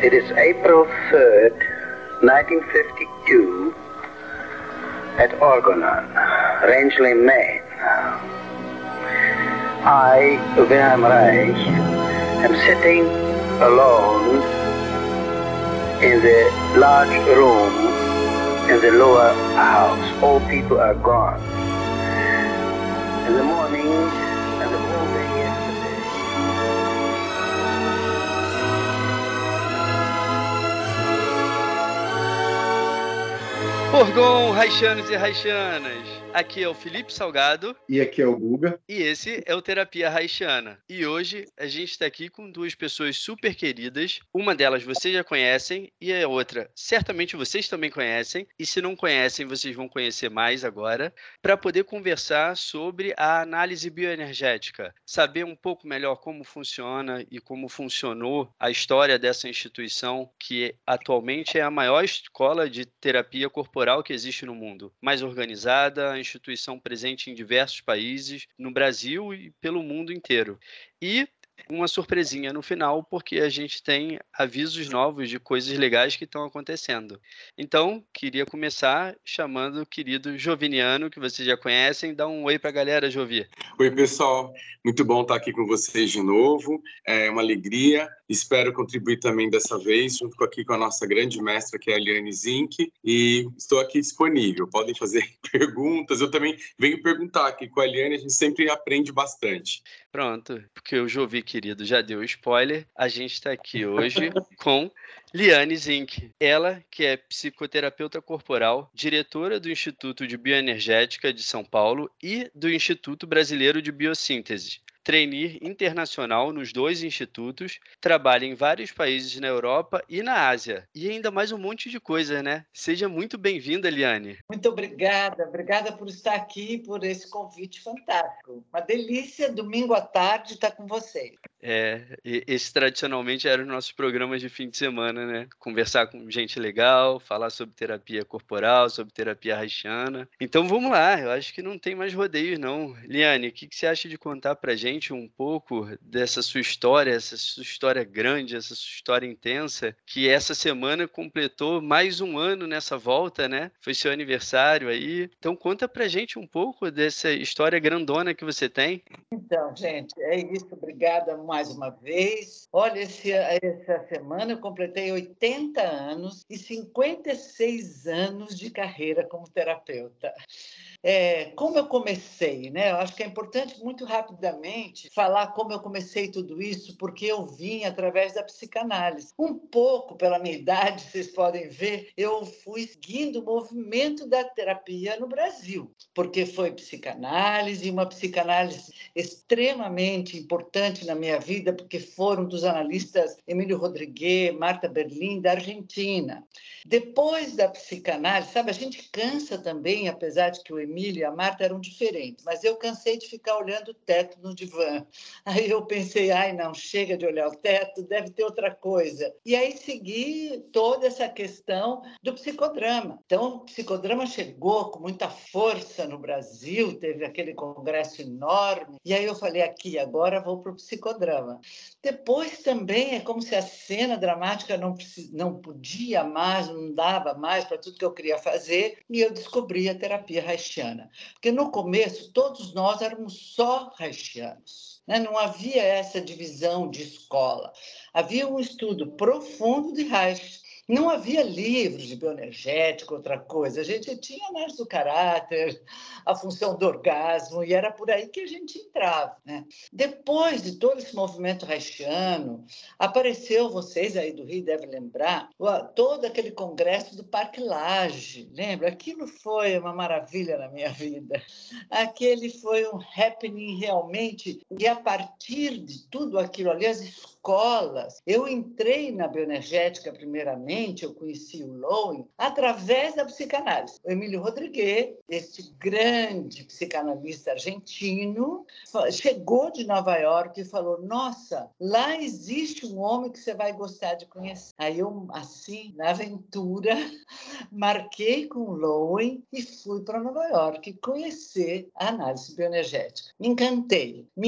It is April 3rd, 1952, at Organon, Rangeley, Maine. I, Wilhelm Reich, am sitting alone in the large room in the lower house. All people are gone. In the morning and the whole day yesterday. Orgon, Reichianos e Reichianas. Aqui é o Felipe Salgado. E aqui é o Guga. E esse é o Terapia Reichiana. E hoje a gente está aqui com duas pessoas super queridas. Uma delas vocês já conhecem e a outra certamente vocês também conhecem. E se não conhecem, vocês vão conhecer mais agora. Para poder conversar sobre a análise bioenergética. Saber um pouco melhor como funciona e como funcionou a história dessa instituição, que atualmente é a maior escola de terapia corporal que existe no mundo. Mais organizada, instituição presente em diversos países, no Brasil e pelo mundo inteiro. E uma surpresinha no final, porque a gente tem avisos novos de coisas legais que estão acontecendo. Então, queria começar chamando o querido Joviniano, que vocês já conhecem. Dá um oi para a galera, Jovi. Oi, pessoal. Muito bom estar aqui com vocês de novo. É uma alegria. Espero contribuir também dessa vez, junto aqui com a nossa grande mestra, que é a Liane Zink. E estou aqui disponível. Podem fazer perguntas. Eu também venho perguntar aqui com a Liane. A gente sempre aprende bastante. Pronto, porque o Jovi, querido, já deu spoiler. A gente está aqui hoje com Liane Zink, ela que é psicoterapeuta corporal, diretora do Instituto de Bioenergética de São Paulo e do Instituto Brasileiro de Biosíntese. Trainee internacional nos dois institutos, trabalha em vários países na Europa e na Ásia. E ainda mais um monte de coisa, né? Seja muito bem-vinda, Liane. Muito obrigada. Obrigada por estar aqui, por esse convite fantástico. Uma delícia, domingo à tarde, estar com vocês. Esse tradicionalmente era os nossos programas de fim de semana, né? Conversar com gente legal, falar sobre terapia corporal, sobre terapia reichiana. Então, vamos lá. Eu acho que não tem mais rodeios, não. Liane, o que você acha de contar pra gente um pouco dessa sua história, essa sua história grande, essa sua história intensa, que essa semana completou mais um ano nessa volta, né? Foi seu aniversário aí. Então, conta pra gente um pouco dessa história grandona que você tem. Então, gente, é isso. Obrigada mais uma vez. Olha, essa semana eu completei 80 anos e 56 anos de carreira como terapeuta. Como eu comecei, né? Eu acho que é importante, muito rapidamente, falar como eu comecei tudo isso, porque eu vim através da psicanálise. Um pouco pela minha idade, vocês podem ver, eu fui seguindo o movimento da terapia no Brasil, porque foi psicanálise, uma psicanálise extremamente importante na minha vida, porque foram dos analistas Emílio Rodrigues, Marta Berlim, da Argentina. Depois da psicanálise, sabe, a gente cansa também, apesar de que o Emílio e a Marta eram diferentes, mas eu cansei de ficar olhando o teto no divã. Aí eu pensei, ai não, chega de olhar o teto, deve ter outra coisa. E aí segui toda essa questão do psicodrama. Então, o psicodrama chegou com muita força no Brasil, teve aquele congresso enorme, e aí eu falei, aqui, agora vou para o psicodrama. Depois também é como se a cena dramática não podia mais, não dava mais para tudo que eu queria fazer, e eu descobri a terapia reichiana. Porque no começo, todos nós éramos só reichianos. Não havia essa divisão de escola. Havia um estudo profundo de Reich. Não havia livros de bioenergética, outra coisa. A gente tinha análise do caráter, a função do orgasmo, e era por aí que a gente entrava, né? Depois de todo esse movimento reichiano, apareceu, vocês aí do Rio devem lembrar, todo aquele congresso do Parque Lage, lembra? Aquilo foi uma maravilha na minha vida. Aquele foi um happening realmente, e a partir de tudo aquilo ali, as escolas, eu entrei na bioenergética primeiramente, pessoalmente, eu conheci o Lowen através da psicanálise. O Emílio Rodrigues, este grande psicanalista argentino, chegou de Nova York e falou: nossa, lá existe um homem que você vai gostar de conhecer. Aí eu, assim, na aventura, marquei com o Lowen e fui para Nova York conhecer a análise bioenergética. Me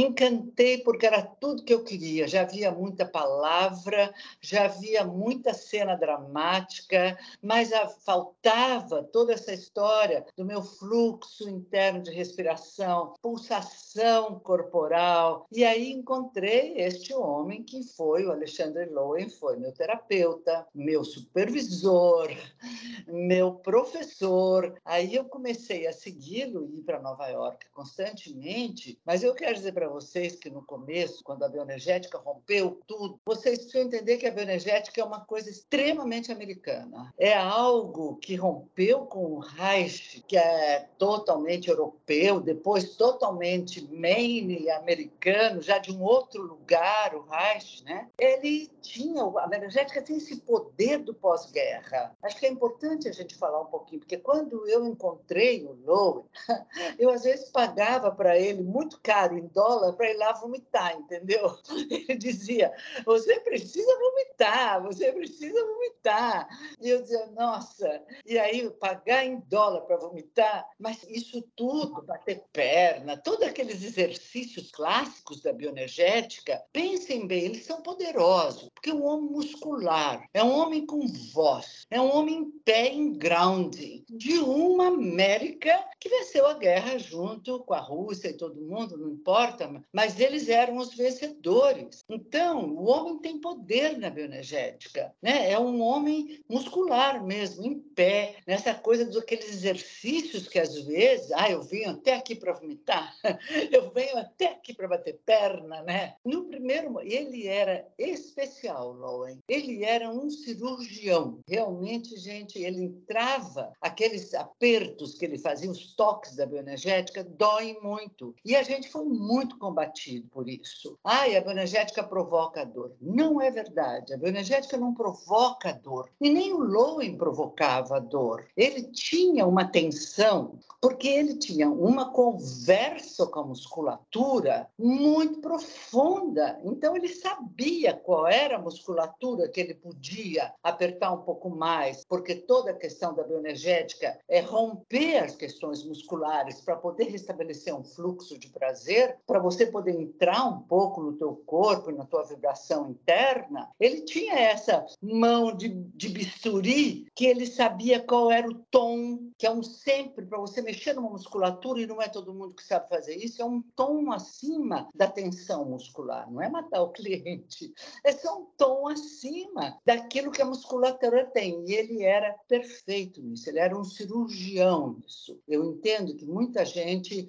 encantei porque era tudo que eu queria. Já havia muita palavra, já havia muita cena dramática, mas faltava toda essa história do meu fluxo interno de respiração, pulsação corporal. E aí encontrei este homem que foi o Alexander Lowen, foi meu terapeuta, meu supervisor, meu professor. Aí eu comecei a segui-lo e ir para Nova York constantemente, mas eu quero dizer para vocês que no começo, quando a bioenergética rompeu tudo, vocês precisam entender que a bioenergética é uma coisa extremamente americana. É algo que rompeu com o Reich, que é totalmente europeu, depois totalmente Maine e americano, já de um outro lugar, o Reich, né? A bioenergética tem esse poder do pós-guerra. Acho que é importante a gente falar um pouquinho, porque quando eu encontrei o Lowen, eu às vezes pagava para ele muito caro em dólar para ir lá vomitar, entendeu? Ele dizia: você precisa vomitar. E eu dizia: nossa, e aí pagar em dólar para vomitar, mas isso tudo, bater perna, todos aqueles exercícios clássicos da bioenergética, pensem bem, eles são poderosos, porque é um homem muscular, é um homem com voz, é um homem em pé, em grounding, de uma América que venceu a guerra junto com a Rússia e todo mundo, não importa, mas eles eram os vencedores. Então, o homem tem poder na bioenergética, né? É um homem muscular mesmo, em pé, nessa coisa dos aqueles exercícios que às vezes, eu venho até aqui para vomitar, eu venho até aqui para bater perna, né? No primeiro, ele era especial, Lowen. Ele era um cirurgião. Realmente, gente, ele entrava, aqueles apertos que ele fazia, os toques da bioenergética, doem muito. E a gente foi muito combatido por isso. A bioenergética provoca dor. Não é verdade. A bioenergética não provoca dor. E nem o Lowen provocava dor. Ele tinha uma tensão, porque ele tinha uma conversa com a musculatura muito profunda. Então, ele sabia qual era a musculatura que ele podia apertar um pouco mais, porque toda a questão da bioenergética é romper as questões musculares para poder restabelecer um fluxo de prazer, para você poder entrar um pouco no teu corpo, na tua vibração interna. Ele tinha essa mão de bisturi que ele sabia qual era o tom, que é um sempre para você mexer numa musculatura, e não é todo mundo que sabe fazer isso, é um tom acima da tensão muscular, não é matar o cliente, é só um tom acima daquilo que a musculatura tem, e ele era perfeito nisso, ele era um cirurgião nisso. Eu entendo que muita gente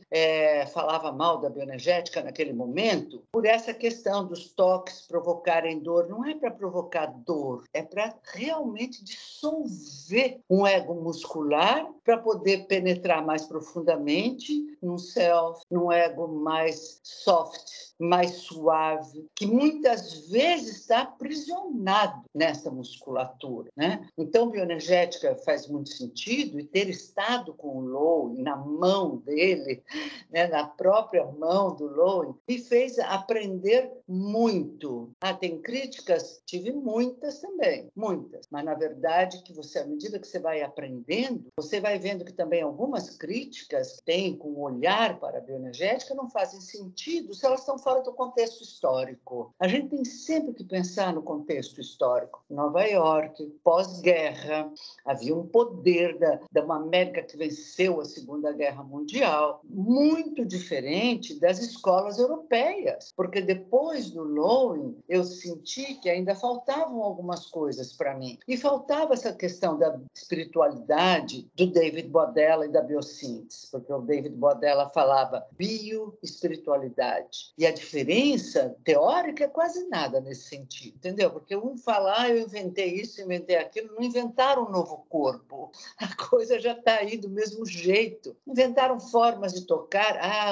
falava mal da bioenergética naquele momento por essa questão dos toques provocarem dor. Não é para provocar dor, é para realmente dissolver um ego muscular para poder penetrar mais profundamente num self, num ego mais soft, mais suave, que muitas vezes está aprisionado nessa musculatura, né? Então, bioenergética faz muito sentido, e ter estado com o Lowen na mão dele, né, na própria mão do Lowen, me fez aprender muito. Tem críticas? Tive muitas também, muitas. Mas, na verdade, que você, à medida que você vai aprendendo, você vai vendo que também algumas críticas que tem com o olhar para a bioenergética não fazem sentido se elas estão fora do contexto histórico. A gente tem sempre que pensar no contexto histórico. Nova York, pós-guerra, havia um poder da uma América que venceu a Segunda Guerra Mundial, muito diferente das escolas europeias, porque depois do Lowen, eu senti que ainda faltavam algumas coisas para mim. E faltava essa questão da espiritualidade do David Boadella e da biosíntese, porque o David Boadella falava bioespiritualidade. E a diferença teórica é quase nada nesse sentido, entendeu? Porque um fala, eu inventei isso, inventei aquilo, não inventaram um novo corpo. A coisa já está aí do mesmo jeito. Inventaram formas de tocar.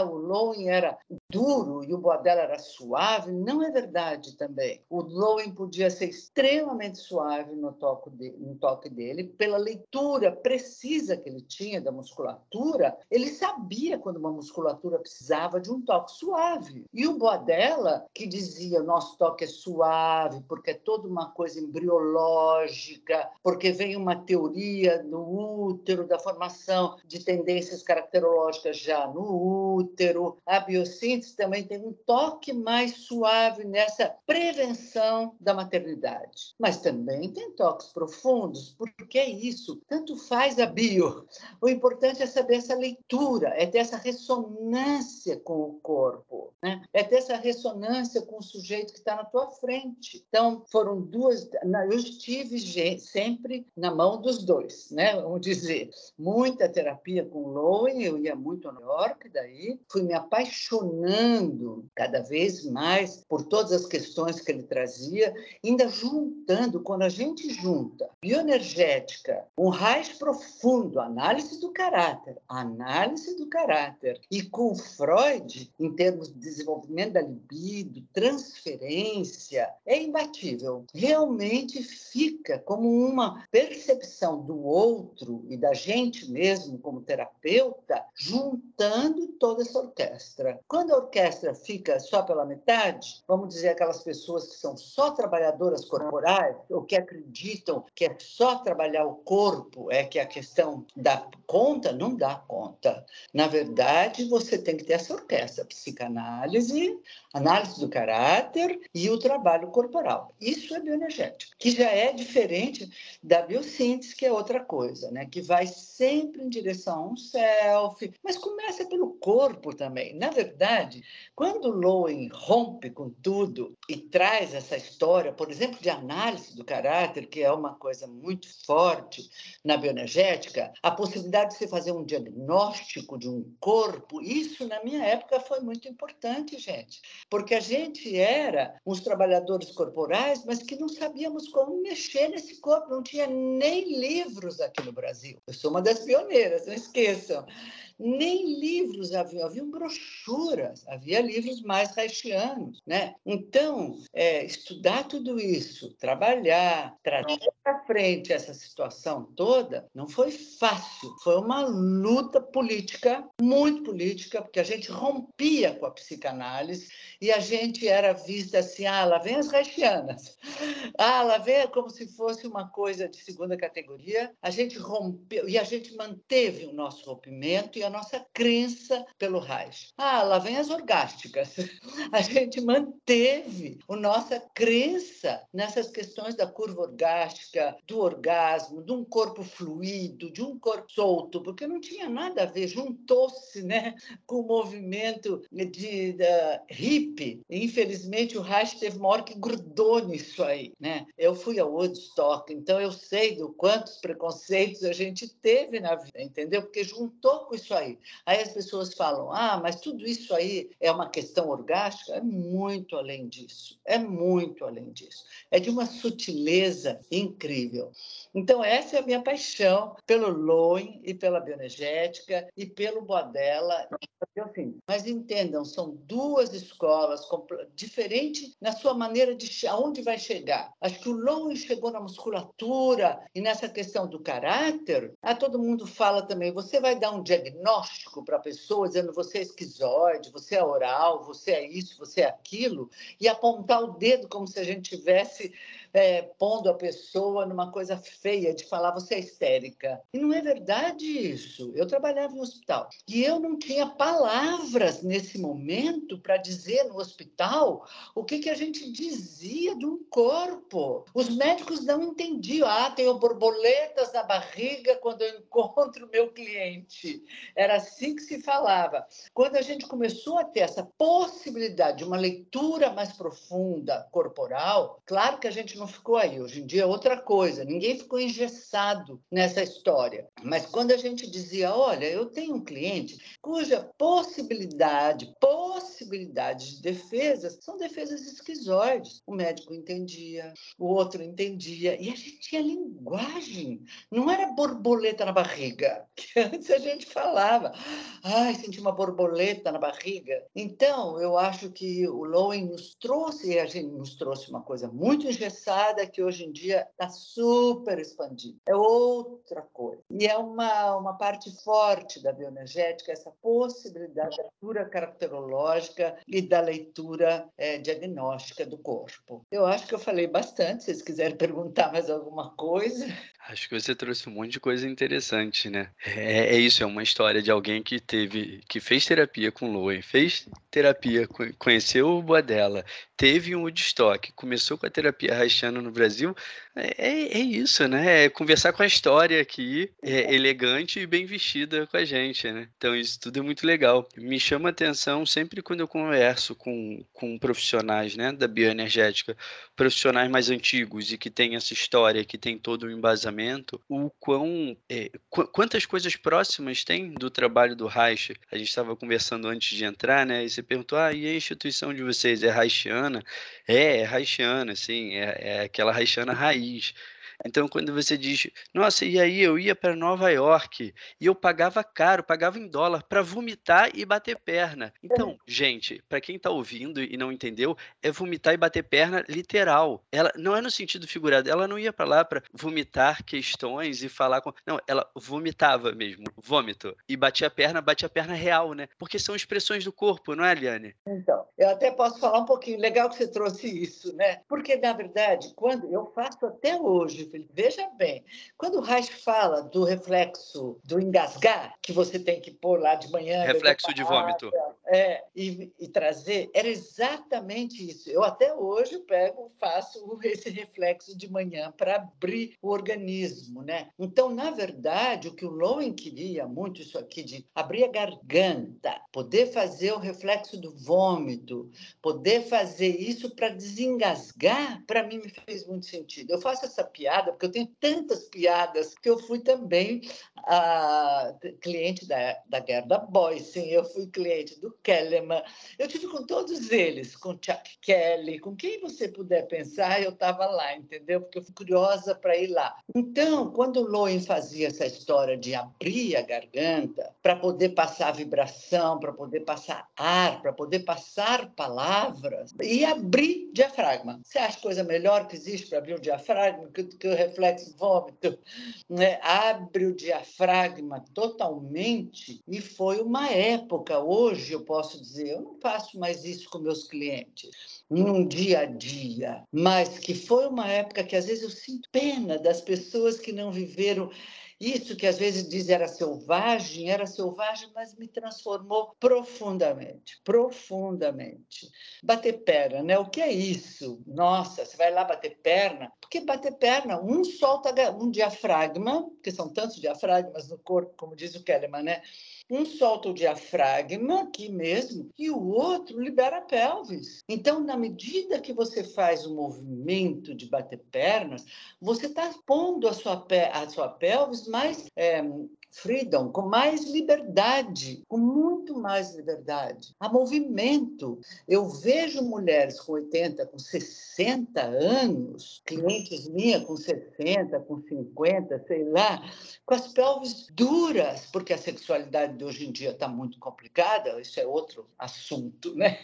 O Lowen era duro e o Boadella era suave, não é verdade também. O Lowen podia ser extremamente suave no toque dele, pela leitura precisa que ele tinha da musculatura, ele sabia quando uma musculatura precisava de um toque suave. E o Boadella, que dizia, nosso toque é suave, porque é toda uma coisa embriológica, porque vem uma teoria do útero, da formação de tendências caracterológicas já no útero, a biosíntese também tem um toque mais suave nessa prevenção da maternidade. Mas também tem toques profundos, porque é isso, tanto faz a bio. O importante é saber essa leitura, é ter essa ressonância com o corpo, né? É ter essa ressonância com o sujeito que está na tua frente. Então, foram duas... Eu estive sempre na mão dos dois, né? Vamos dizer, muita terapia com o Lowen, eu ia muito a Nova York, daí fui me apaixonando cada vez mais por todas as questões que ele trazia, ainda juntando, quando a gente junta bioenergética, um Reich profundo, análise do caráter, e com Freud, em termos de desenvolvimento da libido, transferência, é imbatível. Realmente fica como uma percepção do outro e da gente mesmo como terapeuta, juntando toda essa orquestra. Quando a orquestra fica só pela metade, vamos dizer aquelas pessoas que são só trabalhadoras corporais, ou que acreditam que é só trabalhar o corpo, é que a questão dá conta, não dá conta. Na verdade, você tem que ter essa orquestra, psicanálise, análise do caráter e o trabalho corporal. Isso é bioenergética, que já é diferente da biossíntese, que é outra coisa, né? Que vai sempre em direção a um self, mas começa pelo corpo também. Na verdade, quando Lowen rompe com tudo e traz essa história, por exemplo, de análise do caráter, que é uma coisa muito forte na bioenergética, a possibilidade de você fazer um diagnóstico de um corpo, isso na minha época foi muito importante, gente, porque a gente era uns trabalhadores corporais, mas que não sabíamos como mexer nesse corpo, não tinha nem livros aqui no Brasil. Eu sou uma das pioneiras, não esqueçam. Nem livros haviam brochuras, havia livros mais reichianos, né? Então, estudar tudo isso, trabalhar, trazer para frente essa situação toda, não foi fácil. Foi uma luta política, muito política, porque a gente rompia com a psicanálise e a gente era vista assim, ah, lá vem as reichianas. Ah, lá vem, como se fosse uma coisa de segunda categoria. A gente rompeu e a gente manteve o nosso rompimento e a nossa crença pelo Reich. Ah, lá vem as orgásticas. A gente manteve a nossa crença nessas questões da curva orgástica, do orgasmo, de um corpo fluido, de um corpo solto, porque não tinha nada a ver, juntou-se, né, com o movimento de hippie. Infelizmente, o Reich teve uma hora que grudou nisso aí, né? Eu fui ao Woodstock, então eu sei do quantos preconceitos a gente teve na vida, entendeu? Porque juntou com isso aí. Aí as pessoas falam, ah, mas tudo isso aí é uma questão orgástica? É muito além disso. É muito além disso. É de uma sutileza incrível. Então, essa é a minha paixão pelo Lowen e pela bioenergética e pelo Boadella. Mas entendam, são duas escolas diferentes na sua maneira de aonde vai chegar. Acho que o Lowen chegou na musculatura e nessa questão do caráter. Ah, todo mundo fala também, você vai dar um diagnóstico para a pessoa dizendo você é esquizoide, você é oral, você é isso, você é aquilo, e apontar o dedo como se a gente tivesse pondo a pessoa numa coisa feia de falar você é histérica. E não é verdade isso. Eu trabalhava em hospital e eu não tinha palavras nesse momento para dizer no hospital o que a gente dizia de um corpo. Os médicos não entendiam. Ah, tenho borboletas na barriga quando eu encontro o meu cliente. Era assim que se falava. Quando a gente começou a ter essa possibilidade de uma leitura mais profunda corporal, claro que a gente não ficou aí. Hoje em dia é outra coisa. Ninguém ficou engessado nessa história. Mas quando a gente dizia, olha, eu tenho um cliente cuja possibilidade de defesas são defesas esquizoides. O médico entendia, o outro entendia. E a gente tinha linguagem. Não era borboleta na barriga, que antes a gente falava. ai, senti uma borboleta na barriga. Então, eu acho que o Lowen nos trouxe, e a gente nos trouxe uma coisa muito engessada que hoje em dia está super expandida. É outra coisa. E é uma parte forte da bioenergética, essa possibilidade da leitura caracterológica e da leitura diagnóstica do corpo. Eu acho que eu falei bastante, se vocês quiserem perguntar mais alguma coisa. Acho que você trouxe um monte de coisa interessante, né? É isso, é uma história de alguém que fez terapia com Lowen, fez terapia, conheceu o Boadella, teve um Woodstock, começou com a terapia reichiana no Brasil. É isso, né? É conversar com a história aqui, elegante e bem vestida com a gente, né? Então isso tudo é muito legal. Me chama a atenção sempre quando eu converso com profissionais, né, da bioenergética, profissionais mais antigos e que tem essa história, que tem todo um embasamento, quantas coisas próximas tem do trabalho do Reich. A gente estava conversando antes de entrar, né? E você perguntou, e a instituição de vocês é reichiana? É reichiana, sim, é aquela reichiana raiz. Então, quando você diz, nossa, e aí eu ia para Nova York e eu pagava caro, pagava em dólar para vomitar e bater perna. Então, gente, para quem está ouvindo e não entendeu, é vomitar e bater perna literal. Ela não é no sentido figurado, ela não ia para lá para vomitar questões e falar com... Não, ela vomitava mesmo, vômito. E batia a perna real, né? Porque são expressões do corpo, não é, Liane? Então, eu até posso falar um pouquinho. Legal que você trouxe isso, né? Porque, na verdade, quando eu faço até hoje, veja bem, quando o Reich fala do reflexo do engasgar, que você tem que pôr lá de manhã... Reflexo de vômito. E trazer, era exatamente isso. Eu até hoje faço esse reflexo de manhã para abrir o organismo, né? Então, na verdade, o que o Lowen queria muito, isso aqui de abrir a garganta, poder fazer o reflexo do vômito, poder fazer isso para desengasgar, para mim me fez muito sentido. Eu faço essa piada, porque eu tenho tantas piadas, que eu fui também cliente da Gerda Boys, sim, eu fui cliente do Keleman, eu tive com todos eles, com Chuck Kelly, com quem você puder pensar, eu estava lá, entendeu? Porque eu fui curiosa para ir lá. Então, quando o Lowen fazia essa história de abrir a garganta para poder passar vibração, para poder passar ar, para poder passar palavras e abrir diafragma. Você acha coisa melhor que existe para abrir o diafragma? Que o reflexo vômito, né, abre o diafragma totalmente, e foi uma época. Hoje eu posso dizer, eu não faço mais isso com meus clientes, num dia a dia, mas que foi uma época que às vezes eu sinto pena das pessoas que não viveram isso, que às vezes diz era selvagem, mas me transformou profundamente. Bater perna, né? O que é isso? Nossa, você vai lá bater perna? Porque bater perna, um solta um diafragma, porque são tantos diafragmas no corpo, como diz o Keleman, né? Um solta o diafragma aqui mesmo e o outro libera a pelvis. Então, na medida que você faz o movimento de bater pernas, você está pondo a sua pelvis mais... freedom, com mais liberdade, com muito mais liberdade. Há movimento. Eu vejo mulheres com 80, com 60 anos, clientes minhas com 60, com 50, sei lá, com as pelvis duras, porque a sexualidade de hoje em dia está muito complicada, isso é outro assunto, né?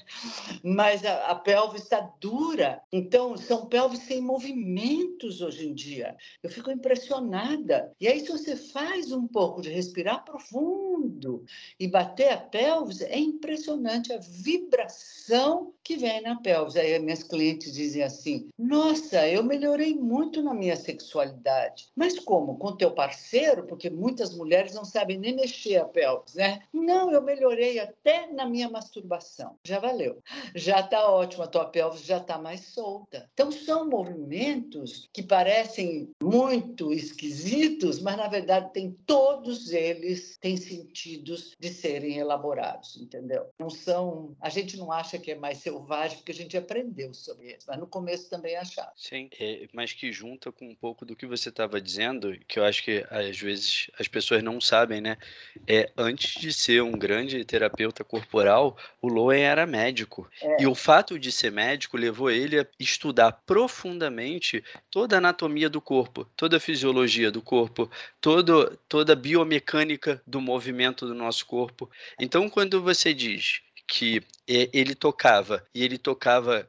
Mas a pelvis está dura. Então, são pelvis sem movimentos hoje em dia. Eu fico impressionada. E aí, se você faz um pouco de respirar profundo e bater a pelvis, é impressionante a vibração que vem na pelvis. Aí minhas clientes dizem assim, nossa, eu melhorei muito na minha sexualidade. Mas como? Com teu parceiro? Porque muitas mulheres não sabem nem mexer a pelvis, né? Não, eu melhorei até na minha masturbação. Já valeu. Já tá ótimo, a tua pelvis já tá mais solta. Então são movimentos que parecem muito esquisitos, mas na verdade tem todos eles têm sentidos de serem elaborados, entendeu? Não são... A gente não acha que é mais selvagem, porque a gente aprendeu sobre isso, mas no começo também achava. Sim, mas que junta com um pouco do que você estava dizendo, que eu acho que às vezes as pessoas não sabem, né? Antes de ser um grande terapeuta corporal, o Lowen era médico. E o fato de ser médico levou ele a estudar profundamente toda a anatomia do corpo, toda a fisiologia do corpo, toda a biomecânica do movimento movimento do nosso corpo. Então, quando você diz que ele tocava, e ele tocava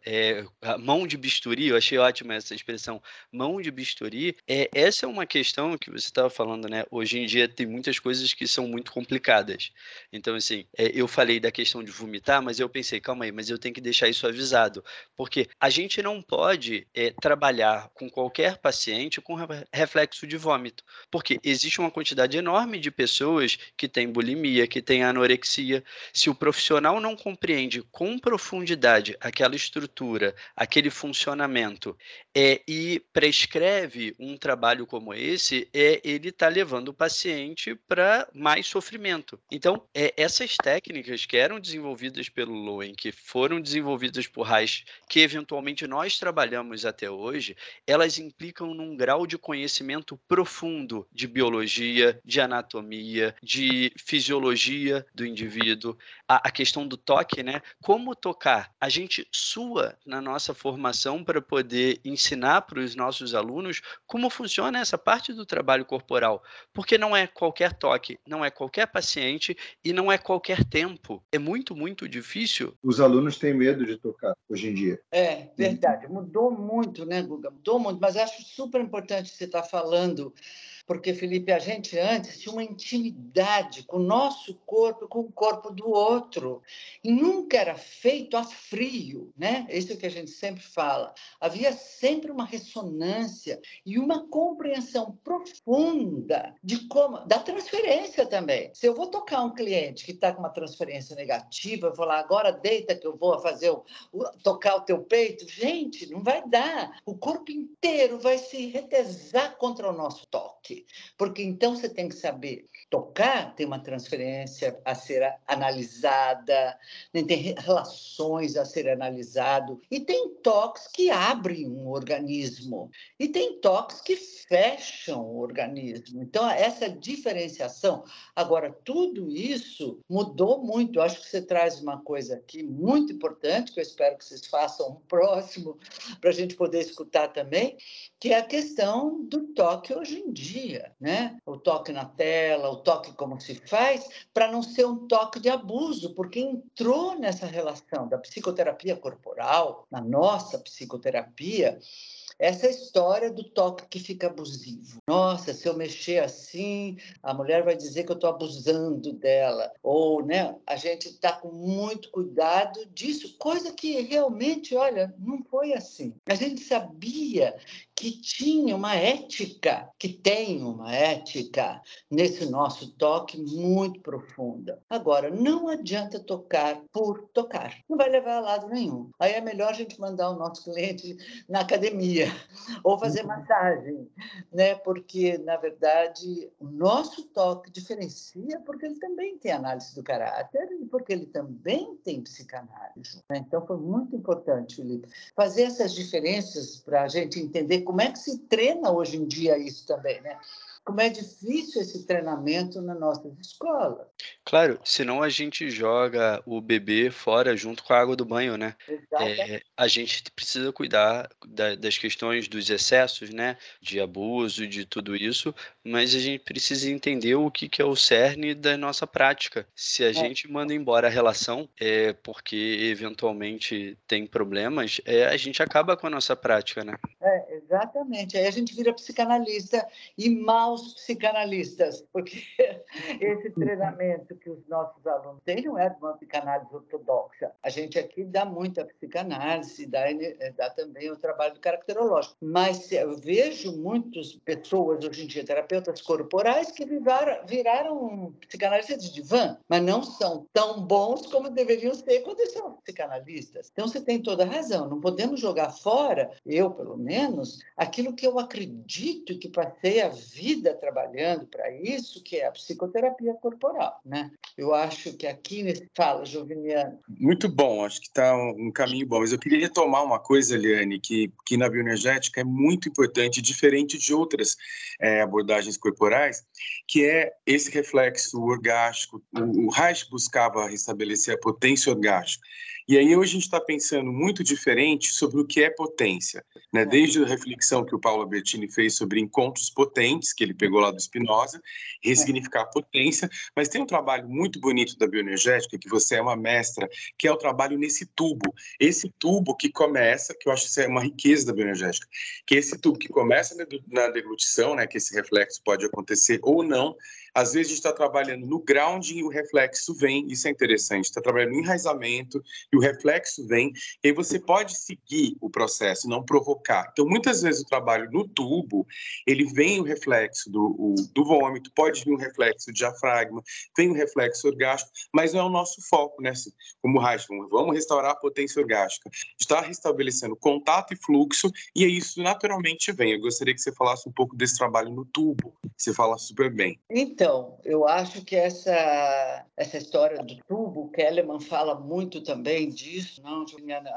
a mão de bisturi, eu achei ótima essa expressão, mão de bisturi, essa é uma questão que você estava falando, né? Hoje em dia tem muitas coisas que são muito complicadas. Então, assim, eu falei da questão de vomitar, mas eu pensei, calma aí, mas eu tenho que deixar isso avisado, porque a gente não pode trabalhar com qualquer paciente com reflexo de vômito, porque existe uma quantidade enorme de pessoas que têm bulimia, que têm anorexia. Se o profissional não compreende com profundidade aquela estrutura, aquele funcionamento, e prescreve um trabalho como esse, ele está levando o paciente para mais sofrimento. Então, essas técnicas que eram desenvolvidas pelo Lowen, que foram desenvolvidas por Reich, que eventualmente nós trabalhamos até hoje, elas implicam num grau de conhecimento profundo de biologia, de anatomia, de fisiologia do indivíduo, a questão do toque, né? Como tocar? A gente sua na nossa formação para poder ensinar para os nossos alunos como funciona essa parte do trabalho corporal, porque não é qualquer toque, não é qualquer paciente e não é qualquer tempo. É muito, muito difícil. Os alunos têm medo de tocar hoje em dia. É, verdade. Mudou muito, né, Guga? Mudou muito, mas acho super importante você estar falando, porque, Felipe, a gente antes tinha uma intimidade com o nosso corpo, com o corpo do outro, e nunca era feito a frio, né? Isso é o que a gente sempre fala. Havia sempre uma ressonância e uma compreensão profunda de como, da transferência também. Se eu vou tocar um cliente que está com uma transferência negativa, eu vou lá, agora deita que eu vou fazer tocar o teu peito. Gente, não vai dar. O corpo inteiro vai se retesar contra o nosso toque. Porque então você tem que saber tocar, tem uma transferência a ser analisada, tem relações a ser analisado, e tem toques que abrem um organismo, e tem toques que fecham o organismo. Então, essa diferenciação. Agora, tudo isso mudou muito. Eu acho que você traz uma coisa aqui muito importante, que eu espero que vocês façam um próximo, para a gente poder escutar também, que é a questão do toque hoje em dia. Né? O toque na tela, o toque como se faz, para não ser um toque de abuso, porque entrou nessa relação da psicoterapia corporal, na nossa psicoterapia, essa história do toque que fica abusivo. Nossa, se eu mexer assim, a mulher vai dizer que eu estou abusando dela. Ou, né, a gente está com muito cuidado disso, coisa que realmente, olha, não foi assim. A gente sabia que tinha uma ética, que tem uma ética nesse nosso toque muito profunda. Agora, não adianta tocar por tocar. Não vai levar a lado nenhum. Aí é melhor a gente mandar o nosso cliente na academia, ou fazer massagem, né? Porque, na verdade, o nosso toque diferencia, porque ele também tem análise do caráter e porque ele também tem psicanálise, né? Então, foi muito importante, Felipe, fazer essas diferenças para a gente entender como é que se treina hoje em dia isso também, né? Como é difícil esse treinamento na nossa escola. Claro, senão a gente joga o bebê fora junto com a água do banho, né? A gente precisa cuidar das questões dos excessos, né? De abuso, de tudo isso, mas a gente precisa entender o que é o cerne da nossa prática. Se a gente manda embora a relação, porque eventualmente tem problemas, a gente acaba com a nossa prática, né? É, exatamente. Aí a gente vira psicanalista e mal os psicanalistas, porque esse treinamento que os nossos alunos têm não é de uma psicanálise ortodoxa. A gente aqui dá muita psicanálise, dá também o trabalho caracterológico, mas eu vejo muitas pessoas hoje em dia, terapeutas corporais, que viraram psicanalistas de divã, mas não são tão bons como deveriam ser quando são psicanalistas. Então você tem toda a razão, não podemos jogar fora, eu pelo menos, aquilo que eu acredito e que passei a vida trabalhando para isso, que é a psicoterapia corporal, né? Eu acho que aqui nesse... Fala, Joviniano. Muito bom, acho que está um caminho bom. Mas eu queria retomar uma coisa, Liane, que na bioenergética é muito importante, diferente de outras abordagens imagens corporais, que é esse reflexo orgástico. O Reich buscava restabelecer a potência orgástica. E aí hoje a gente está pensando muito diferente sobre o que é potência, né? Desde a reflexão que o Paulo Albertini fez sobre encontros potentes, que ele pegou lá do Spinoza, ressignificar a potência, mas tem um trabalho muito bonito da bioenergética, que você é uma mestra, que é o trabalho nesse tubo. Esse tubo que começa, que eu acho que isso é uma riqueza da bioenergética, que esse tubo que começa na deglutição, né, que esse reflexo pode acontecer ou não. Às vezes a gente está trabalhando no grounding e o reflexo vem, isso é interessante, está trabalhando no enraizamento e o reflexo vem, e aí você pode seguir o processo, não provocar. Então, muitas vezes o trabalho no tubo, ele vem o reflexo do vômito, pode vir um reflexo do diafragma, vem um reflexo orgástico, mas não é o nosso foco, né? Como o Reich, vamos restaurar a potência orgástica. Está restabelecendo contato e fluxo, e isso naturalmente vem. Eu gostaria que você falasse um pouco desse trabalho no tubo, você fala super bem. Então, eu acho que essa história do tubo, o Keleman fala muito também disso, não, Joviniano?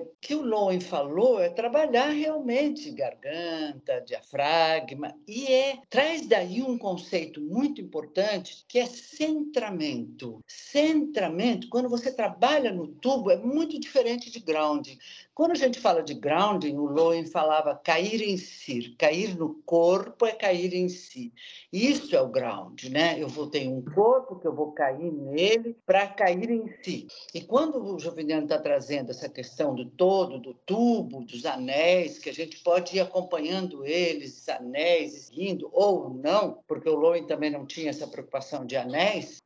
O que o Lowen falou é trabalhar realmente garganta, diafragma, e traz daí um conceito muito importante, que é centramento. Centramento, quando você trabalha no tubo, é muito diferente de grounding. Quando a gente fala de grounding, o Lowen falava cair em si, cair no corpo é cair em si. Isso é o ground, né? Eu vou ter um corpo que eu vou cair nele para cair em si. E quando o Joviniano está trazendo essa questão do todo, do tubo, dos anéis, que a gente pode ir acompanhando eles, anéis, seguindo ou não, porque o Lowen também não tinha essa preocupação de anéis,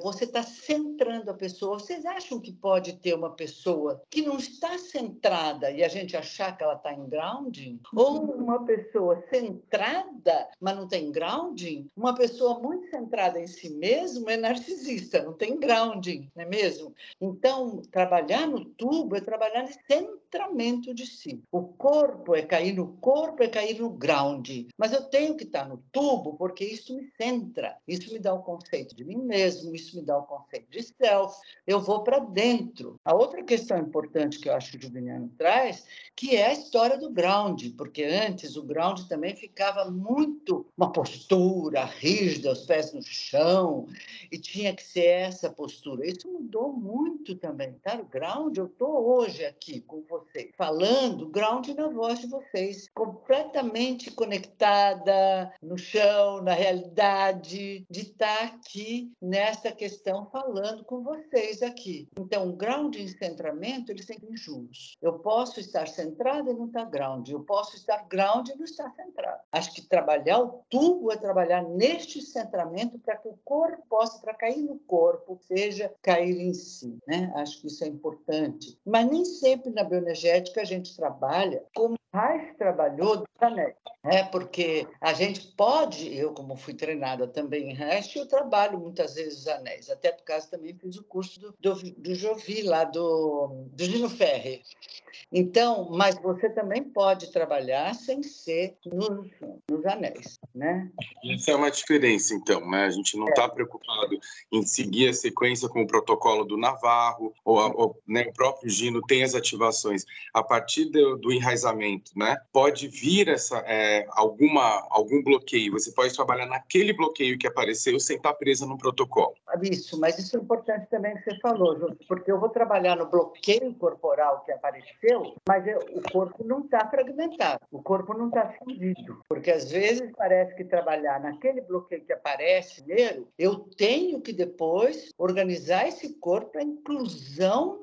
você está centrando a pessoa. Vocês acham que pode ter uma pessoa que não está centrada e a gente achar que ela está em grounding? Ou uma pessoa centrada, mas não tem grounding? Uma pessoa muito centrada em si mesma é narcisista, não tem grounding, não é mesmo? Então, trabalhar no tubo é trabalhar nesse centramento de si. O corpo é cair no corpo, é cair no grounding. Mas eu tenho que estar no tubo porque isso me centra, isso me dá o conceito de mim mesmo, isso me dá o conceito de self. Eu vou para dentro. A outra questão importante que eu acho de traz, que é a história do ground, porque antes o ground também ficava muito uma postura rígida, os pés no chão, e tinha que ser essa postura. Isso mudou muito também, tá? O ground, eu estou hoje aqui com vocês, falando ground na voz de vocês, completamente conectada no chão, na realidade, de estar aqui nessa questão falando com vocês aqui. Então, o ground e centramento, eles têm que ir juntos. Eu posso estar centrado e não estar ground. Eu posso estar ground e não estar centrado. Acho que trabalhar o tubo é trabalhar neste centramento para que o corpo possa, para cair no corpo, seja cair em si, né? Acho que isso é importante. Mas nem sempre na bioenergética a gente trabalha como Reich trabalhou dos anéis, né? Porque a gente pode, eu como fui treinada também em Reich, eu trabalho muitas vezes os anéis, até por causa também fiz o curso do Jovi, lá do Gino Ferri. Então, mas você também pode trabalhar sem ser nos anéis, né? Isso é uma diferença, então, né? A gente não está preocupado em seguir a sequência com o protocolo do Navarro, ou né, o próprio Gino tem as ativações. A partir do enraizamento, né? Pode vir algum bloqueio, você pode trabalhar naquele bloqueio que apareceu sem estar presa no protocolo. Isso, mas isso é importante também que você falou, porque eu vou trabalhar no bloqueio corporal que apareceu, mas o corpo não está fragmentado, o corpo não está fundido, porque às vezes parece que trabalhar naquele bloqueio que aparece nele, eu tenho que depois organizar esse corpo para a inclusão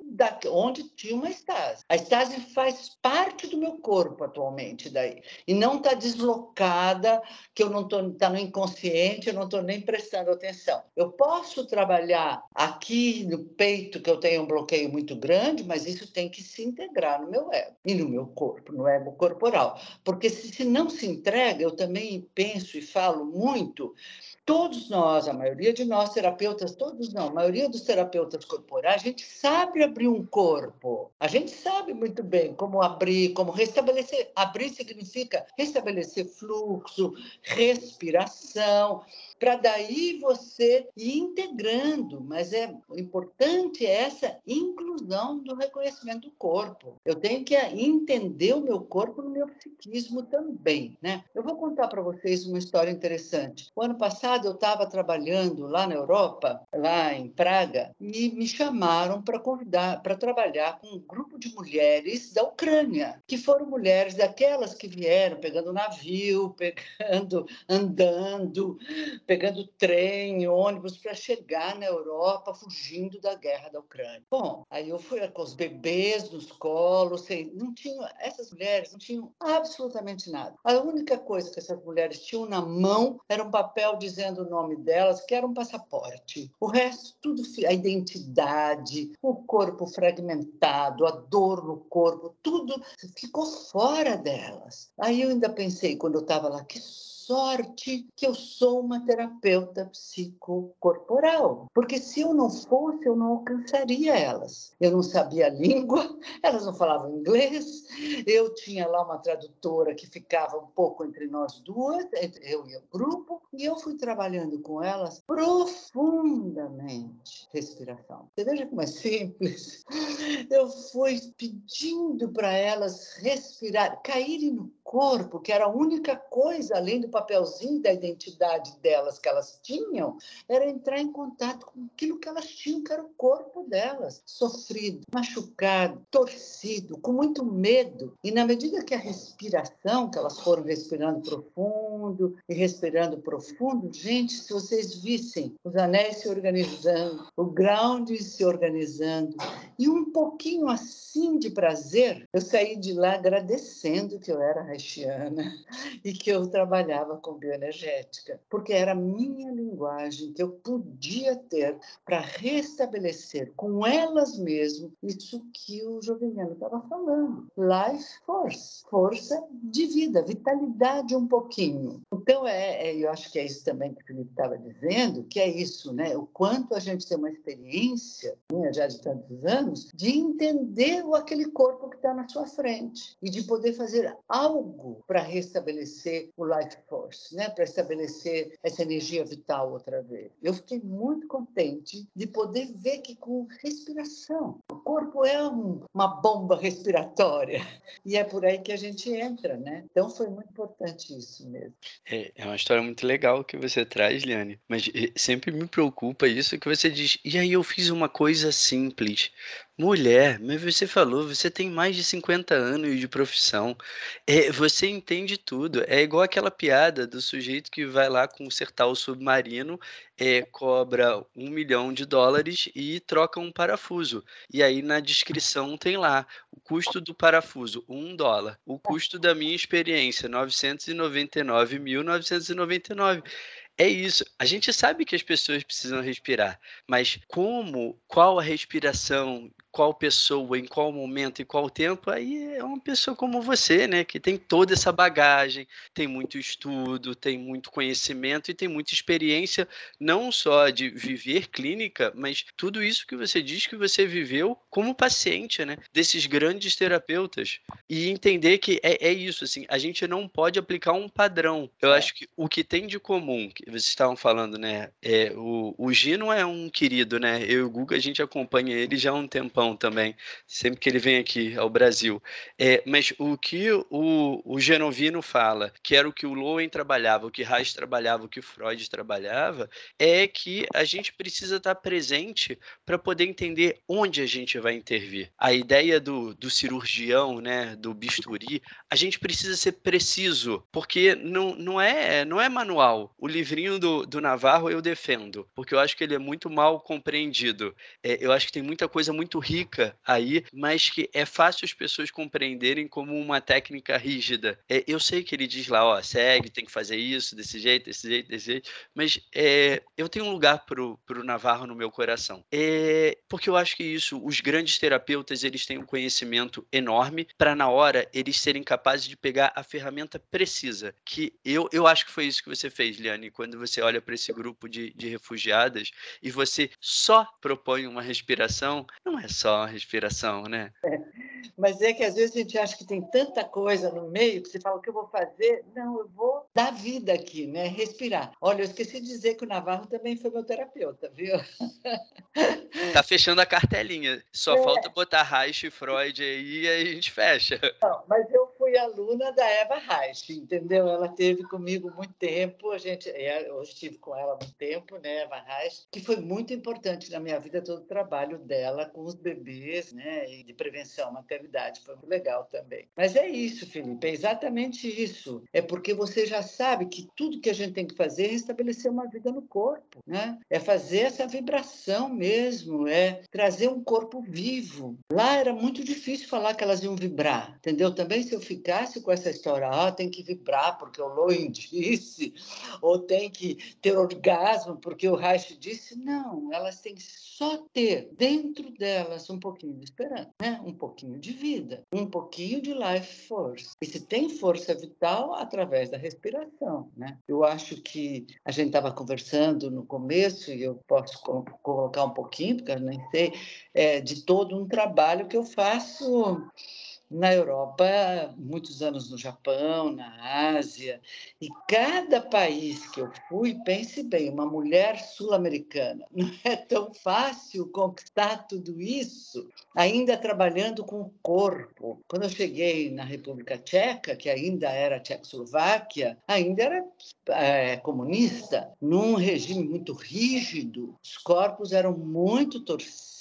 onde tinha uma estase. A estase faz parte do meu corpo atualmente daí, e não está deslocada, que eu não estou, está no inconsciente, eu não estou nem prestando atenção. Eu posso trabalhar aqui no peito, que eu tenho um bloqueio muito grande, mas isso tem que se integrar no meu ego e no meu corpo, no ego corporal. Porque se não se entrega, eu também penso e falo muito. Todos nós, a maioria de nós, terapeutas, todos não, a maioria dos terapeutas corporais, a gente sabe abrir um corpo, a gente sabe muito bem como abrir, como restabelecer. Abrir significa restabelecer fluxo, respiração, para daí você ir integrando, mas o importante é essa inclusão do reconhecimento do corpo. Eu tenho que entender o meu corpo no meu psiquismo também, né? Eu vou contar para vocês uma história interessante. O ano passado eu estava trabalhando lá na Europa, lá em Praga, e me chamaram para convidar para trabalhar com um grupo de mulheres da Ucrânia, que foram mulheres daquelas que vieram pegando navio, andando, pegando trem, ônibus para chegar na Europa, fugindo da guerra da Ucrânia. Bom, aí eu fui com os bebês nos colos, essas mulheres não tinham absolutamente nada. A única coisa que essas mulheres tinham na mão era um papel dizendo o nome delas, que era um passaporte. O resto, tudo, a identidade, o corpo fragmentado, a dor no corpo, tudo ficou fora delas. Aí eu ainda pensei, quando eu estava lá, que sorte que eu sou uma terapeuta psicocorporal, porque se eu não fosse, eu não alcançaria elas. Eu não sabia a língua, elas não falavam inglês, eu tinha lá uma tradutora que ficava um pouco entre nós duas, entre eu e o grupo, e eu fui trabalhando com elas profundamente. Respiração. Você veja como é simples. Eu fui pedindo para elas respirar, caírem no corpo, que era a única coisa, além do papelzinho da identidade delas que elas tinham, era entrar em contato com aquilo que elas tinham, que era o corpo delas, sofrido, machucado, torcido, com muito medo. E na medida que a respiração, que elas foram respirando profundo, gente, se vocês vissem os anéis se organizando, o ground se organizando, e um pouquinho assim de prazer, eu saí de lá agradecendo que eu era reichiana e que eu trabalhava com bioenergética, porque era a minha linguagem que eu podia ter para restabelecer com elas mesmas isso que o Joviniano estava falando. Life force, força de vida, vitalidade um pouquinho. Então, eu acho que é isso também que o Felipe estava dizendo, que é isso, né? O quanto a gente tem uma experiência, minha já de tantos anos, de entender aquele corpo que está na sua frente e de poder fazer algo para restabelecer o life force, né? Para estabelecer essa energia vital outra vez. Eu fiquei muito contente de poder ver que com respiração, o corpo é uma bomba respiratória e é por aí que a gente entra, né? Então foi muito importante isso mesmo. É uma história muito legal que você traz, Liane, mas sempre me preocupa isso que você diz, e aí eu fiz uma coisa simples. Mulher, mas você falou, você tem mais de 50 anos de profissão, você entende tudo, é igual aquela piada do sujeito que vai lá consertar o submarino, cobra $1 milhão e troca um parafuso, e aí na descrição tem lá, o custo do parafuso, $1, o custo da minha experiência, 999.999, É isso, a gente sabe que as pessoas precisam respirar, mas qual a respiração, qual pessoa, em qual momento, em qual tempo, aí é uma pessoa como você, né, que tem toda essa bagagem, tem muito estudo, tem muito conhecimento e tem muita experiência, não só de viver clínica, mas tudo isso que você diz que você viveu como paciente, né, desses grandes terapeutas, e entender que é isso, assim, a gente não pode aplicar um padrão. Eu acho que o que tem de comum, que vocês estavam falando, né, o Gino é um querido, né, eu e o Guga, a gente acompanha ele já há um tempão também, sempre que ele vem aqui ao Brasil, mas o que o Genovino fala, que era o que o Lowen trabalhava, o que Reich trabalhava, o que Freud trabalhava, é que a gente precisa estar presente para poder entender onde a gente vai intervir. A ideia do cirurgião, né, do bisturi, a gente precisa ser preciso, porque não é manual. O livrinho do Navarro eu defendo, porque eu acho que ele é muito mal compreendido. Eu acho que tem muita coisa muito rica aí, mas que é fácil as pessoas compreenderem como uma técnica rígida. Eu sei que ele diz lá, ó, segue, tem que fazer isso, desse jeito, desse jeito, desse jeito, mas eu tenho um lugar pro Navarro no meu coração. Porque eu acho que isso, os grandes terapeutas, eles têm um conhecimento enorme para na hora eles serem capazes de pegar a ferramenta precisa, que eu acho que foi isso que você fez, Liane, quando você olha para esse grupo de refugiadas e você só propõe uma respiração. Não é só a respiração, né? Mas é que às vezes a gente acha que tem tanta coisa no meio que você fala, o que eu vou fazer? Não, eu vou da vida aqui, né? Respirar. Olha, eu esqueci de dizer que o Navarro também foi meu terapeuta, viu? Tá fechando a cartelinha. Só falta botar Reich e Freud aí e a gente fecha. Não, mas eu fui aluna da Eva Reich, entendeu? Ela teve comigo muito tempo, eu estive com ela há muito tempo, né, Eva Reich, que foi muito importante na minha vida, todo o trabalho dela com os bebês, né, e de prevenção à maternidade, foi muito legal também. Mas é isso, Felipe, é exatamente isso. É porque você já sabe que tudo que a gente tem que fazer é restabelecer uma vida no corpo, né? É fazer essa vibração mesmo, é trazer um corpo vivo. Lá era muito difícil falar que elas iam vibrar, entendeu? Também se eu ficasse com essa história, tem que vibrar porque o Lowen disse, ou tem que ter orgasmo porque o Reich disse, não, elas têm que só ter dentro delas um pouquinho de esperança, né? Um pouquinho de vida, um pouquinho de life force. E se tem força vital, através da respiração, né? Eu acho que a gente estava conversando no começo, e eu posso colocar um pouquinho, porque eu nem sei, de todo um trabalho que eu faço na Europa, muitos anos no Japão, na Ásia, e cada país que eu fui, pense bem, uma mulher sul-americana, não é tão fácil conquistar tudo isso, ainda trabalhando com o corpo. Quando eu cheguei na República Tcheca, que ainda era Tchecoslováquia, ainda era comunista, num regime muito rígido, os corpos eram muito torcidos,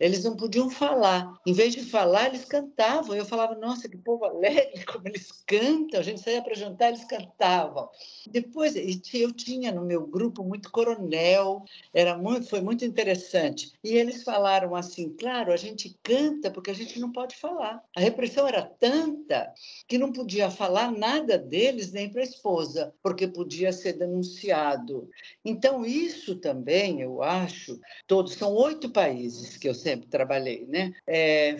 eles não podiam falar. Em vez de falar, eles cantavam. Eu falava, nossa, que povo alegre, como eles cantam. A gente saía para jantar, eles cantavam. Depois, eu tinha no meu grupo muito coronel, foi muito interessante. E eles falaram assim, claro, a gente canta porque a gente não pode falar. A repressão era tanta que não podia falar nada deles nem para a esposa, porque podia ser denunciado. Então, isso também, eu acho, são 8 países que eu sempre trabalhei, né?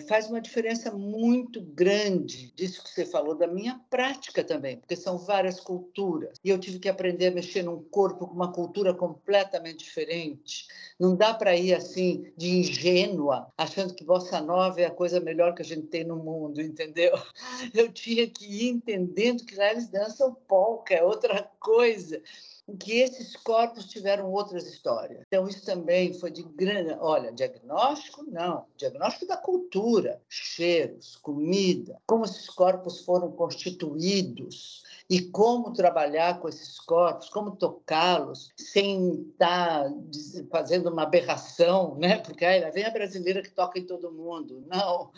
Faz uma diferença muito grande disso que você falou, da minha prática também, porque são várias culturas. E eu tive que aprender a mexer num corpo com uma cultura completamente diferente. Não dá para ir assim, de ingênua, achando que bossa nova é a coisa melhor que a gente tem no mundo, entendeu? Eu tinha que ir entendendo que lá eles dançam polca, é outra coisa. Em que esses corpos tiveram outras histórias. Então, isso também foi de grande... Olha, diagnóstico, não. Diagnóstico da cultura, cheiros, comida, como esses corpos foram constituídos e como trabalhar com esses corpos, como tocá-los sem estar fazendo uma aberração, né? Porque aí vem a brasileira que toca em todo mundo. Não,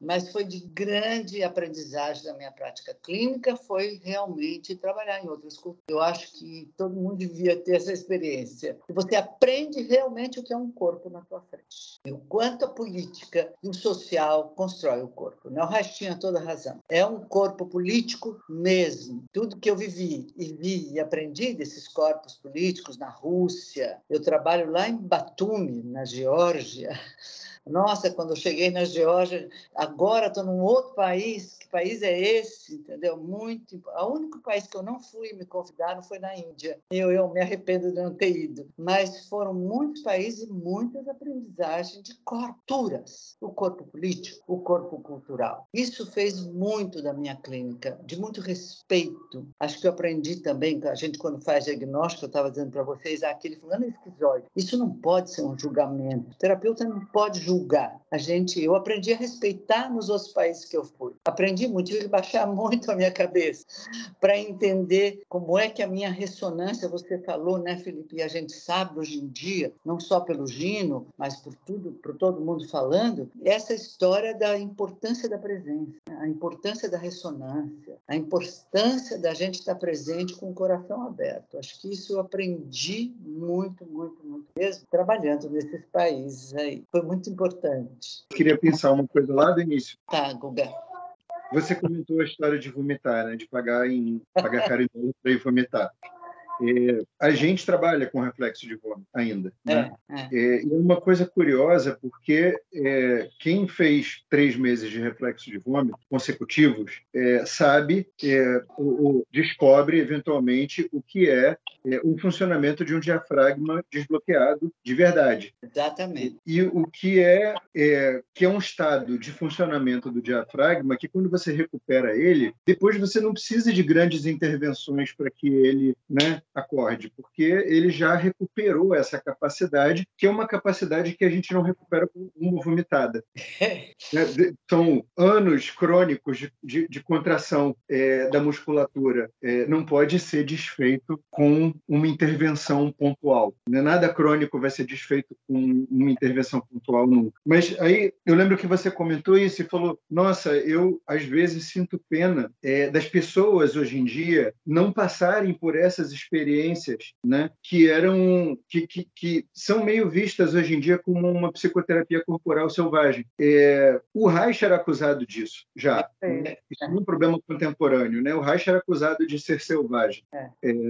mas foi de grande aprendizagem da minha prática clínica, foi realmente trabalhar em outras culturas. Eu acho que todo mundo devia ter essa experiência. Você aprende realmente o que é um corpo na tua frente. E o quanto a política e o social constrói o corpo. O Reich tinha toda a razão. É um corpo político mesmo. Tudo que eu vivi e vi e aprendi desses corpos políticos na Rússia, eu trabalho lá em Batumi, na Geórgia. Nossa, quando eu cheguei na Geórgia, agora estou num outro país, que país é esse, entendeu? O único país que eu não fui me convidaram foi na Índia. Eu me arrependo de não ter ido. Mas foram muitos países e muitas aprendizagens de culturas. O corpo político, o corpo cultural. Isso fez muito da minha clínica, de muito respeito. Acho que eu aprendi também, a gente quando faz diagnóstico, eu estava dizendo para vocês, aquele fulano é esquizoide. Isso não pode ser um julgamento. O terapeuta não pode julgar. Eu aprendi a respeitar nos outros países que eu fui. Aprendi muito, tive que baixar muito a minha cabeça para entender como é que a minha ressonância, você falou, né, Felipe? E a gente sabe hoje em dia, não só pelo Gino, mas por todo mundo falando, essa história da importância da presença, a importância da ressonância, a importância da gente estar presente com o coração aberto. Acho que isso eu aprendi muito, muito, muito mesmo, trabalhando nesses países aí. Foi muito importante. Eu queria pensar uma coisa lá do início. Tá, Guga. Você comentou a história de vomitar, né? De pagar caro em dólar para ir vomitar. A gente trabalha com reflexo de vômito ainda, né? E uma coisa curiosa, porque quem fez 3 meses de reflexo de vômito consecutivos sabe ou descobre eventualmente o que é o funcionamento de um diafragma desbloqueado de verdade. Exatamente. E o que é um estado de funcionamento do diafragma que, quando você recupera ele, depois você não precisa de grandes intervenções para que ele, né, acorde, porque ele já recuperou essa capacidade, que é uma capacidade que a gente não recupera com uma vomitada. São anos crônicos de contração da musculatura. Não pode ser desfeito com uma intervenção pontual. Nada crônico vai ser desfeito com uma intervenção pontual nunca. Mas aí eu lembro que você comentou isso e falou: nossa, eu às vezes sinto pena das pessoas hoje em dia não passarem por essas experiências, né, que são meio vistas hoje em dia como uma psicoterapia corporal selvagem. O Reich era acusado disso já. Isso é um problema contemporâneo, né? O Reich era acusado de ser selvagem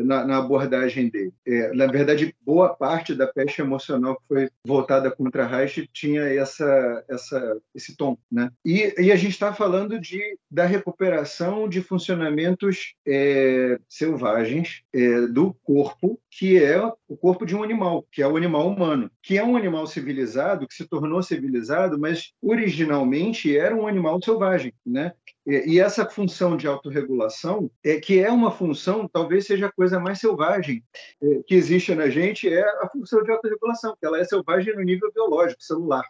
na abordagem dele. Na verdade, boa parte da peste emocional que foi voltada contra Reich tinha esse tom, né? E a gente está falando da recuperação de funcionamentos selvagens do corpo, que é o corpo de um animal, que é o animal humano, que é um animal civilizado, que se tornou civilizado, mas originalmente era um animal selvagem, né? E essa função de autorregulação, que é uma função, talvez seja a coisa mais selvagem que existe na gente, é a função de autorregulação, porque ela é selvagem no nível biológico, celular.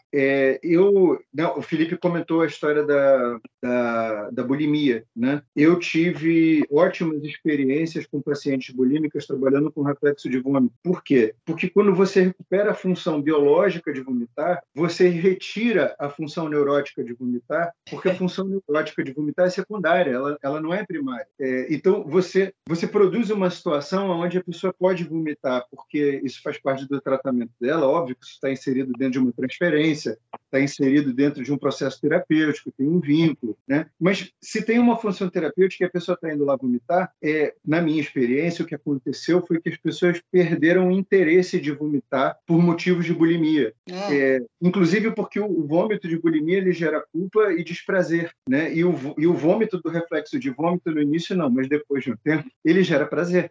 O Felipe comentou a história da bulimia, né? Eu tive ótimas experiências com pacientes bulímicas trabalhando com reflexo de vômito. Por quê? Porque quando você recupera a função biológica de vomitar, você retira a função neurótica de vomitar, porque a função neurótica de vomitar é secundária, ela não é primária. Então, você produz uma situação onde a pessoa pode vomitar, porque isso faz parte do tratamento dela. Óbvio que isso está inserido dentro de uma transferência, está inserido dentro de um processo terapêutico, tem um vínculo, né? Mas se tem uma função terapêutica e a pessoa está indo lá vomitar, na minha experiência, o que aconteceu foi que as pessoas perderam o interesse de vomitar por motivos de bulimia. Inclusive porque o vômito de bulimia, ele gera culpa e desprazer, né? E o vômito do reflexo de vômito no início não, mas depois de um tempo ele gera prazer.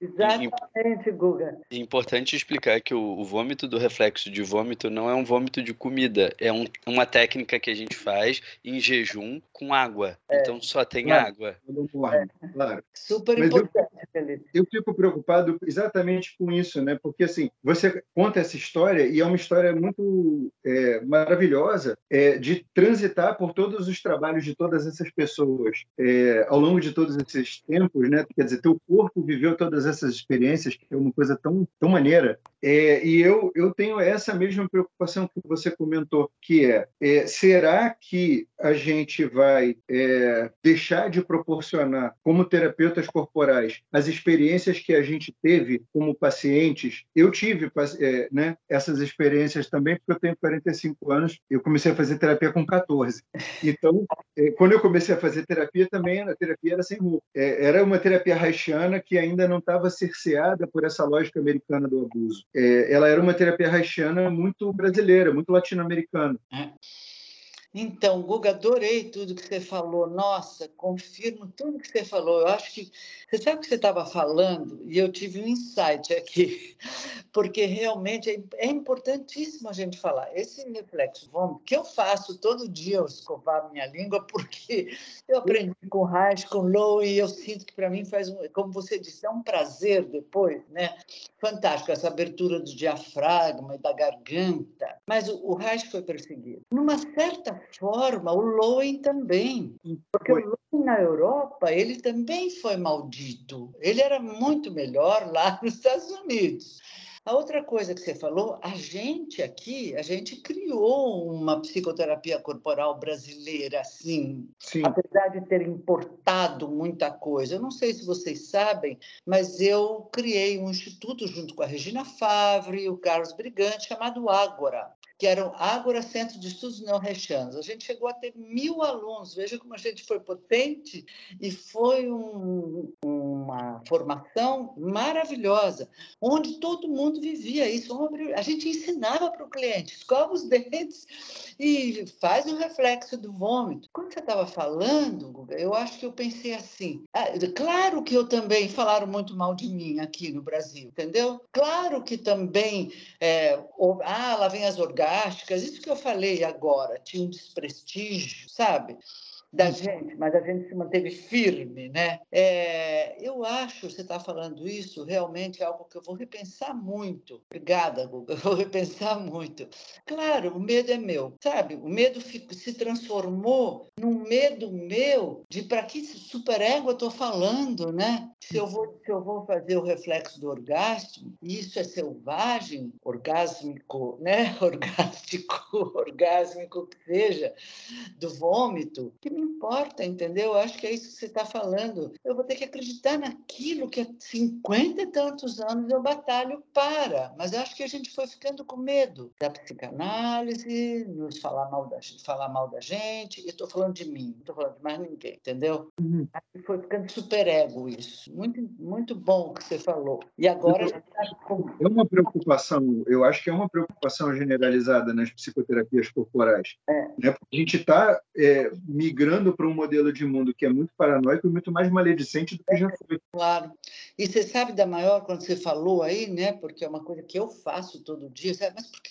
Exatamente, Guga. É importante explicar que o vômito do reflexo de vômito não é um vômito de comida, é uma técnica que a gente faz em jejum com água. Então só tem água. Claro. Super importante, Felipe. Eu fico preocupado exatamente com isso, né? Porque assim, você conta essa história e é uma história muito maravilhosa de transitar por todos os trabalhos de todas essas pessoas ao longo de todos esses tempos, né? Quer dizer, teu corpo viveu todas essas experiências, que é uma coisa tão, tão maneira. E eu tenho essa mesma preocupação que você comentou, que será que a gente vai deixar de proporcionar, como terapeutas corporais, as experiências que a gente teve como pacientes? Eu tive né, essas experiências também, porque eu tenho 45 anos, eu comecei a fazer terapia com 14. Então, quando eu comecei a fazer terapia também, a terapia era sem roupa. Era uma terapia reichiana que ainda não estava cerceada por essa lógica americana do abuso. Ela era uma terapia reichiana muito brasileira, muito latino-americana. Então, Guga, adorei tudo que você falou. Nossa, confirmo tudo que você falou. Eu acho que... Você sabe o que você estava falando? E eu tive um insight aqui. Porque realmente é importantíssimo a gente falar. Esse reflexo vômito, que eu faço todo dia, eu escovar minha língua, porque eu aprendi com Reich, com Lowen, e eu sinto que para mim faz um... Como você disse, é um prazer depois, né? Fantástico, essa abertura do diafragma e da garganta. Mas o Reich foi perseguido. Numa certa forma, o Lowen também. Porque o Lowen na Europa, ele também foi maldito. Ele era muito melhor lá nos Estados Unidos. A outra coisa que você falou, a gente criou uma psicoterapia corporal brasileira, sim. Apesar de ter importado muita coisa. Eu não sei se vocês sabem, mas eu criei um instituto junto com a Regina Favre e o Carlos Brigante, chamado Ágora, que era o Ágora Centro de Estudos Não Reichianos. A gente chegou a ter 1.000 alunos. Veja como a gente foi potente e foi um uma formação maravilhosa, onde todo mundo vivia isso. A gente ensinava para o cliente, escova os dentes e faz o reflexo do vômito. Quando você estava falando, Guga, eu acho que eu pensei assim, claro que eu também, falaram muito mal de mim aqui no Brasil, entendeu? Claro que também, lá vem as orgásticas, isso que eu falei agora, tinha um desprestígio, sabe? Da gente, mas a gente se manteve firme, né? Eu acho, você está falando isso, realmente é algo que eu vou repensar muito. Obrigada, Guga, eu vou repensar muito. Claro, o medo é meu, sabe? O medo se transformou num medo meu de para que superego eu estou falando, né? Se eu vou fazer o reflexo do orgasmo, isso é selvagem, orgásmico, né? Orgásmico que seja, do vômito, que me importa, entendeu? Eu acho que é isso que você está falando. Eu vou ter que acreditar naquilo que há 50 e tantos anos eu batalho para. Mas eu acho que a gente foi ficando com medo da psicanálise, nos falar mal da gente. Eu estou falando de mim, não estou falando de mais ninguém, entendeu? Uhum. Foi ficando superego isso. Muito, muito bom o que você falou. E agora... É uma preocupação, eu acho que é uma preocupação generalizada nas psicoterapias corporais. Né? Porque a gente está migrando para um modelo de mundo que é muito paranoico e muito mais maledicente do que já foi. Claro. E você sabe da maior, quando você falou aí, né? Porque é uma coisa que eu faço todo dia, sabe? Mas por que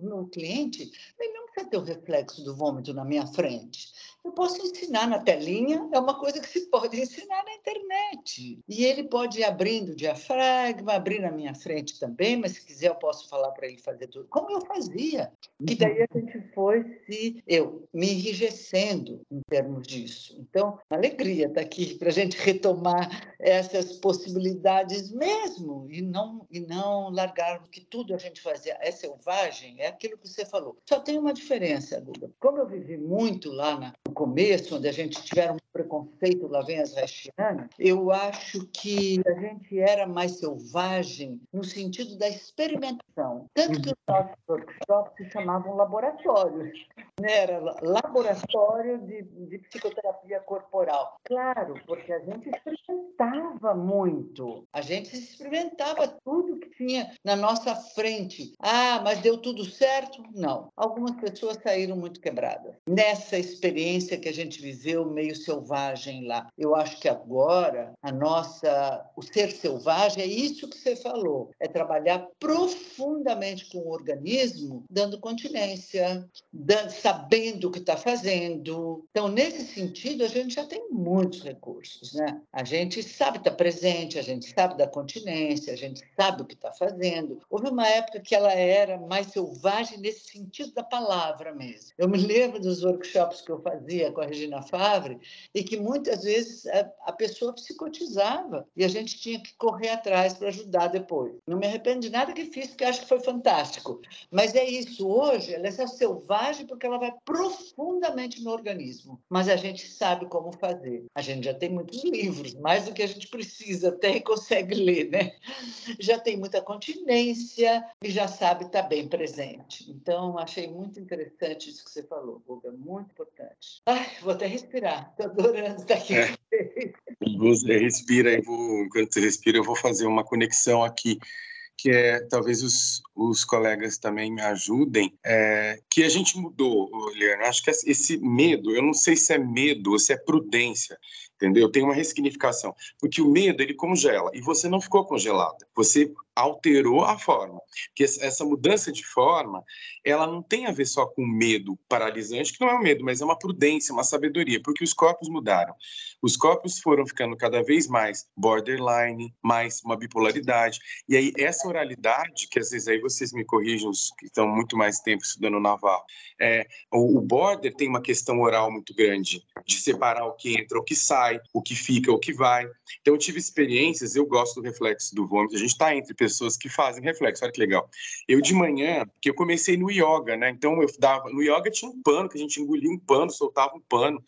o meu cliente não quer ter o reflexo do vômito na minha frente? Eu posso ensinar na telinha, é uma coisa que se pode ensinar na internet. E ele pode ir abrindo o diafragma, abrir na minha frente também, mas se quiser eu posso falar para ele fazer tudo, como eu fazia. Que daí a gente foi me enrijecendo em termos disso. Então, uma alegria estar aqui para a gente retomar essas possibilidades mesmo e não largar o que tudo a gente fazia. É selvagem, é aquilo que você falou. Só tem uma diferença, Guga. Como eu vivi muito lá no começo, onde a gente tiveram preconceito, lá vem as reichianas, eu acho que a gente era mais selvagem no sentido da experimentação. Tanto que os nossos workshops se chamavam laboratórios. Né? Era laboratório de psicoterapia corporal. Claro, porque a gente experimentava muito. A gente experimentava tudo que tinha na nossa frente. Ah, mas deu tudo certo? Não. Algumas pessoas saíram muito quebradas. Nessa experiência que a gente viveu meio selvagem, lá. Eu acho que agora o ser selvagem é isso que você falou, é trabalhar profundamente com o organismo, dando continência, sabendo o que está fazendo. Então, nesse sentido, a gente já tem muitos recursos, né? A gente sabe estar presente, a gente sabe da continência, a gente sabe o que está fazendo. Houve uma época que ela era mais selvagem nesse sentido da palavra mesmo. Eu me lembro dos workshops que eu fazia com a Regina Favre, e que muitas vezes a pessoa psicotizava e a gente tinha que correr atrás para ajudar depois. Não me arrependo de nada que fiz, porque acho que foi fantástico. Mas é isso, hoje ela é só selvagem porque ela vai profundamente no organismo. Mas a gente sabe como fazer. A gente já tem muitos livros, mais do que a gente precisa, até consegue ler, né? Já tem muita continência e já sabe estar bem presente. Então, achei muito interessante isso que você falou, Guga, muito importante. Ai, vou até respirar. Estou adorando estar aqui. Você respira, enquanto você respira, eu vou fazer uma conexão aqui, que é, talvez os colegas também me ajudem, que a gente mudou, Liane. Acho que esse medo, eu não sei se é medo ou se é prudência, entendeu? Tem uma ressignificação, porque o medo, ele congela, e você não ficou congelada, você alterou a forma, porque essa mudança de forma, ela não tem a ver só com medo paralisante, que não é um medo, mas é uma prudência, uma sabedoria, porque os corpos mudaram, os corpos foram ficando cada vez mais borderline, mais uma bipolaridade, e aí essa oralidade, que às vezes aí vocês me corrigem, os que estão muito mais tempo estudando o Navarro, o border tem uma questão oral muito grande, de separar o que entra, o que sai, o que fica, o que vai. Então eu tive experiências, eu gosto do reflexo do vômito, a gente está entre pessoas que fazem reflexo, olha que legal. Eu de manhã, porque eu comecei no yoga, né? Então eu dava, no yoga tinha um pano, que a gente engolia um pano, soltava um pano,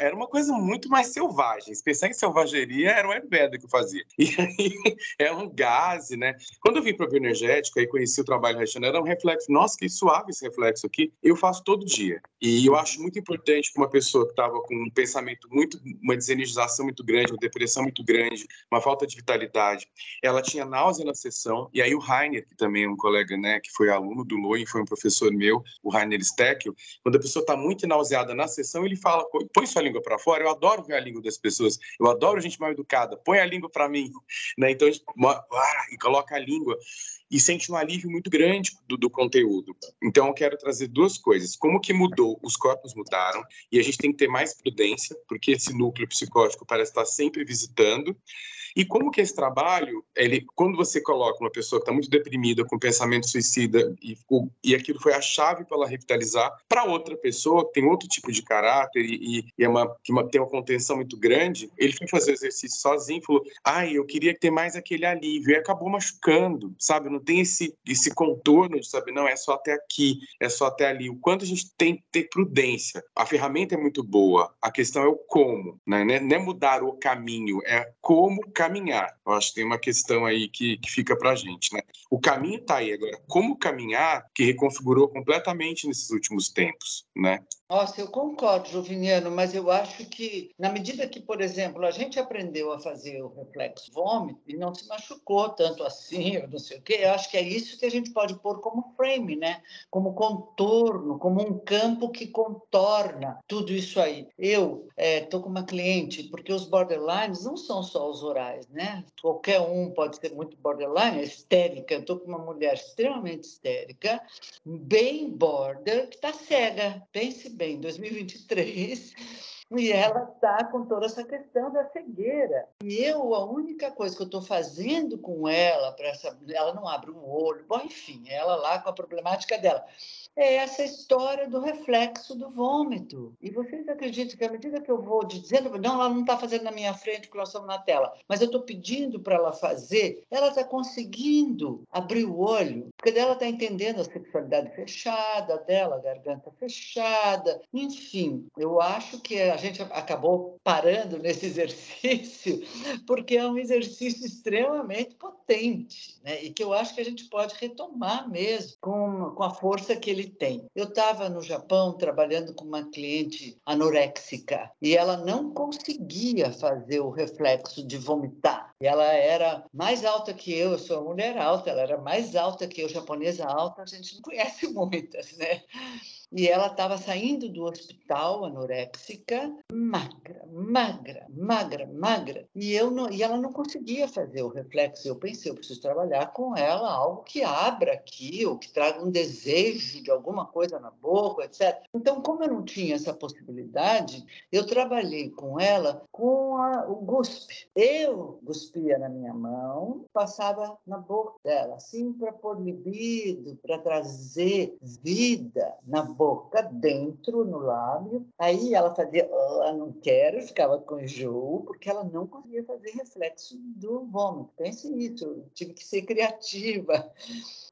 Era uma coisa muito mais selvagem. Se pensar em selvageria, era o Ayurveda que eu fazia. E aí, é um gás, né? Quando eu vim para a bioenergética e conheci o trabalho reichiano, era um reflexo. Nossa, que suave esse reflexo aqui. Eu faço todo dia. E eu acho muito importante para uma pessoa que estava com um pensamento muito... Uma desenergização muito grande, uma depressão muito grande, uma falta de vitalidade. Ela tinha náusea na sessão. E aí o Rainer, que também é um colega, né? Que foi aluno do Lowen, foi um professor meu, o Rainer Steckel. Quando a pessoa está muito nauseada na sessão, ele fala... Põe sua língua para fora, eu adoro ver a língua das pessoas, eu adoro gente mal educada, põe a língua para mim, né? Então, e coloca a língua e sente um alívio muito grande do conteúdo. Então, eu quero trazer duas coisas. Como que mudou? Os corpos mudaram e a gente tem que ter mais prudência, porque esse núcleo psicótico parece estar sempre visitando. E como que esse trabalho, quando você coloca uma pessoa que está muito deprimida, com pensamento suicida, e aquilo foi a chave para ela revitalizar, para outra pessoa que tem outro tipo de caráter tem uma contenção muito grande, ele foi fazer o exercício sozinho e falou, eu queria ter mais aquele alívio, e acabou machucando, sabe? Não tem esse contorno de saber, não, é só até aqui, é só até ali. O quanto a gente tem que ter prudência. A ferramenta é muito boa, a questão é o como, né? Não é mudar o caminho, é como caminhar. Eu acho que tem uma questão aí que fica pra gente, né? O caminho tá aí agora. Como caminhar que reconfigurou completamente nesses últimos tempos, né? Nossa, eu concordo, Joviniano, mas eu acho que, na medida que, por exemplo, a gente aprendeu a fazer o reflexo vômito e não se machucou tanto assim, eu não sei o quê, eu acho que é isso que a gente pode pôr como frame, né? Como contorno, como um campo que contorna tudo isso aí. Eu estou com uma cliente, porque os borderlines não são só os orais, né? Qualquer um pode ser muito borderline, histérica. Eu estou com uma mulher extremamente histérica, bem border, que está cega, pense bem, 2023, e ela está com toda essa questão da cegueira. E a única coisa que eu estou fazendo com ela, ela não abre um olho, bom, enfim, ela lá com a problemática dela. É essa história do reflexo do vômito. E vocês acreditam que à medida que eu vou dizendo, não, ela não está fazendo na minha frente porque nós estamos na tela, mas eu estou pedindo para ela fazer, ela está conseguindo abrir o olho, porque ela está entendendo a sexualidade fechada dela, a garganta fechada, enfim. Eu acho que a gente acabou parando nesse exercício, porque é um exercício extremamente potente, né? E que eu acho que a gente pode retomar mesmo com a força que ele tem. Eu estava no Japão trabalhando com uma cliente anoréxica e ela não conseguia fazer o reflexo de vomitar. Ela era mais alta que eu sou uma mulher alta, ela era mais alta que eu, japonesa alta, a gente não conhece muitas, né? E ela estava saindo do hospital anoréxica, magra, magra, magra, magra. E ela não conseguia fazer o reflexo. Eu pensei, eu preciso trabalhar com ela algo que abra aqui, ou que traga um desejo de alguma coisa na boca, etc. Então, como eu não tinha essa possibilidade, eu trabalhei com ela com o guspe. Eu guspia na minha mão, passava na boca dela, assim, para pôr libido, para trazer vida na boca, dentro, no lábio. Aí ela fazia, não quero, ficava com enjoo, porque ela não conseguia fazer reflexo do vômito. Pense nisso, eu tive que ser criativa.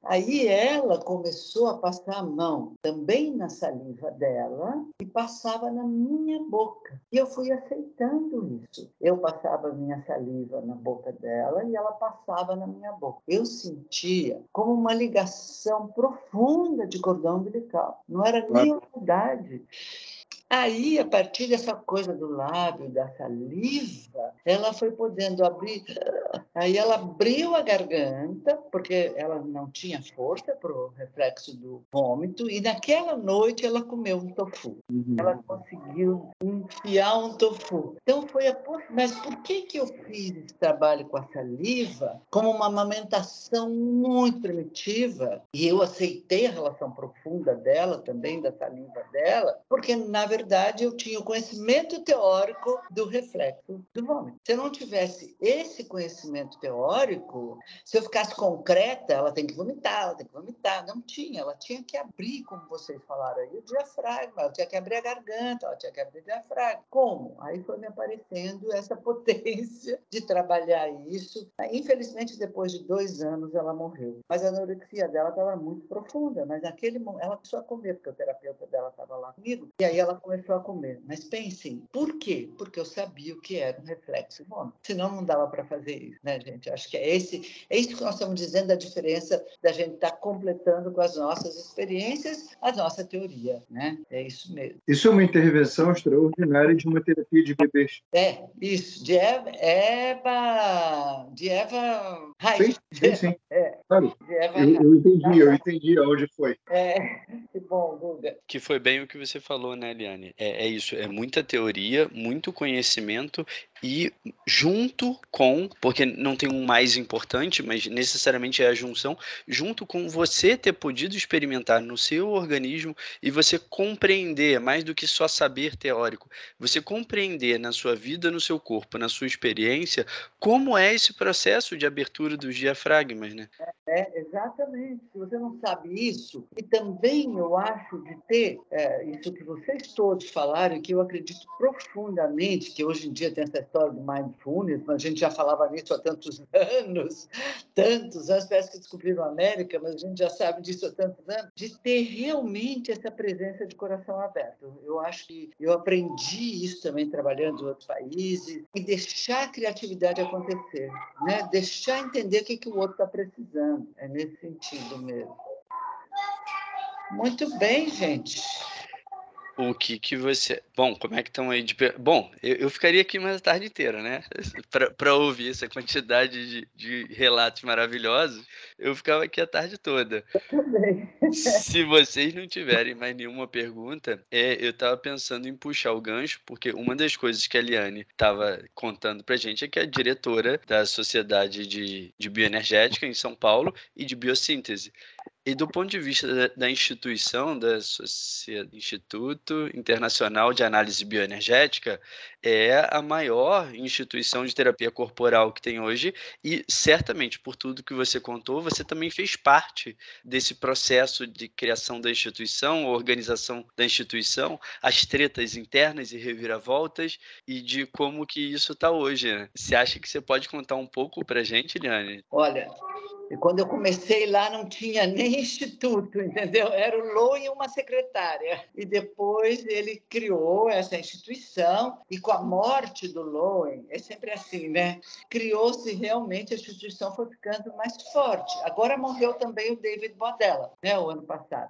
Aí ela começou a passar a mão também na saliva dela e passava na minha boca. E eu fui aceitando isso. Eu passava a minha saliva na boca dela e ela passava na minha boca. Eu sentia como uma ligação profunda de cordão umbilical. Não era nem verdade. Aí, a partir dessa coisa do lábio, da saliva, ela foi podendo abrir. Aí ela abriu a garganta, porque ela não tinha força para o reflexo do vômito, e naquela noite ela comeu um tofu. Uhum. Ela conseguiu enfiar um tofu. Então mas por que eu fiz esse trabalho com a saliva como uma amamentação muito primitiva? E eu aceitei a relação profunda dela também, da saliva dela, porque, na verdade, eu tinha o conhecimento teórico do reflexo do vômito. Se eu não tivesse esse conhecimento teórico, se eu ficasse concreta, ela tem que vomitar, não tinha. Ela tinha que abrir, como vocês falaram aí, o diafragma, ela tinha que abrir a garganta, ela tinha que abrir o diafragma. Como? Aí foi me aparecendo essa potência de trabalhar isso. Infelizmente, depois de 2 anos, ela morreu. Mas a anorexia dela estava muito profunda, mas naquele momento, ela precisou comer, porque o terapeuta dela estava lá comigo, e aí ela começou a comer. Mas pensem, por quê? Porque eu sabia o que era um reflexo humano. Senão não dava para fazer isso, né, gente? Acho que é isso que nós estamos dizendo, a diferença da gente estar completando com as nossas experiências a nossa teoria, né? É isso mesmo. Isso é uma intervenção extraordinária de uma terapia de bebês. É, isso. De Eva Reich. Sim, sim. É. Claro. Eu entendi onde foi. É, que bom, Guga. Que foi bem o que você falou, né, Liane? É isso, é muita teoria, muito conhecimento e junto com, porque não tem um mais importante, mas necessariamente é a junção, junto com você ter podido experimentar no seu organismo e você compreender, mais do que só saber teórico, você compreender na sua vida, no seu corpo, na sua experiência, como é esse processo de abertura dos diafragmas, né? Exatamente. Se você não sabe isso, e também eu acho de ter isso que vocês todos falaram, e que eu acredito profundamente, que hoje em dia tem essa história do mindfulness, mas a gente já falava nisso há tantos anos, parece que descobriram a América, mas a gente já sabe disso há tantos anos, de ter realmente essa presença de coração aberto. Eu acho que eu aprendi isso também trabalhando em outros países, e deixar a criatividade acontecer, né? Deixar entender o que o outro está precisando. É nesse sentido mesmo. Muito bem, gente. O que você... Bom, como é que estão aí de... Bom, eu ficaria aqui mais a tarde inteira, né? Para ouvir essa quantidade de relatos maravilhosos, eu ficava aqui a tarde toda. Eu também. Se vocês não tiverem mais nenhuma pergunta, eu estava pensando em puxar o gancho, porque uma das coisas que a Liane estava contando para a gente é que é diretora da Sociedade de Bioenergética em São Paulo e de Biosíntese. E do ponto de vista da instituição, da Instituto Internacional de Análise Bioenergética, é a maior instituição de terapia corporal que tem hoje e, certamente, por tudo que você contou, você também fez parte desse processo de criação da instituição, organização da instituição, as tretas internas e reviravoltas e de como que isso está hoje, né? Você acha que você pode contar um pouco para a gente, Liane? Olha... E quando eu comecei lá, não tinha nem instituto, entendeu? Era o Lowen e uma secretária. E depois ele criou essa instituição, e com a morte do Lowen, é sempre assim, né? Criou-se realmente, a instituição foi ficando mais forte. Agora morreu também o David Boadella, né? O ano passado.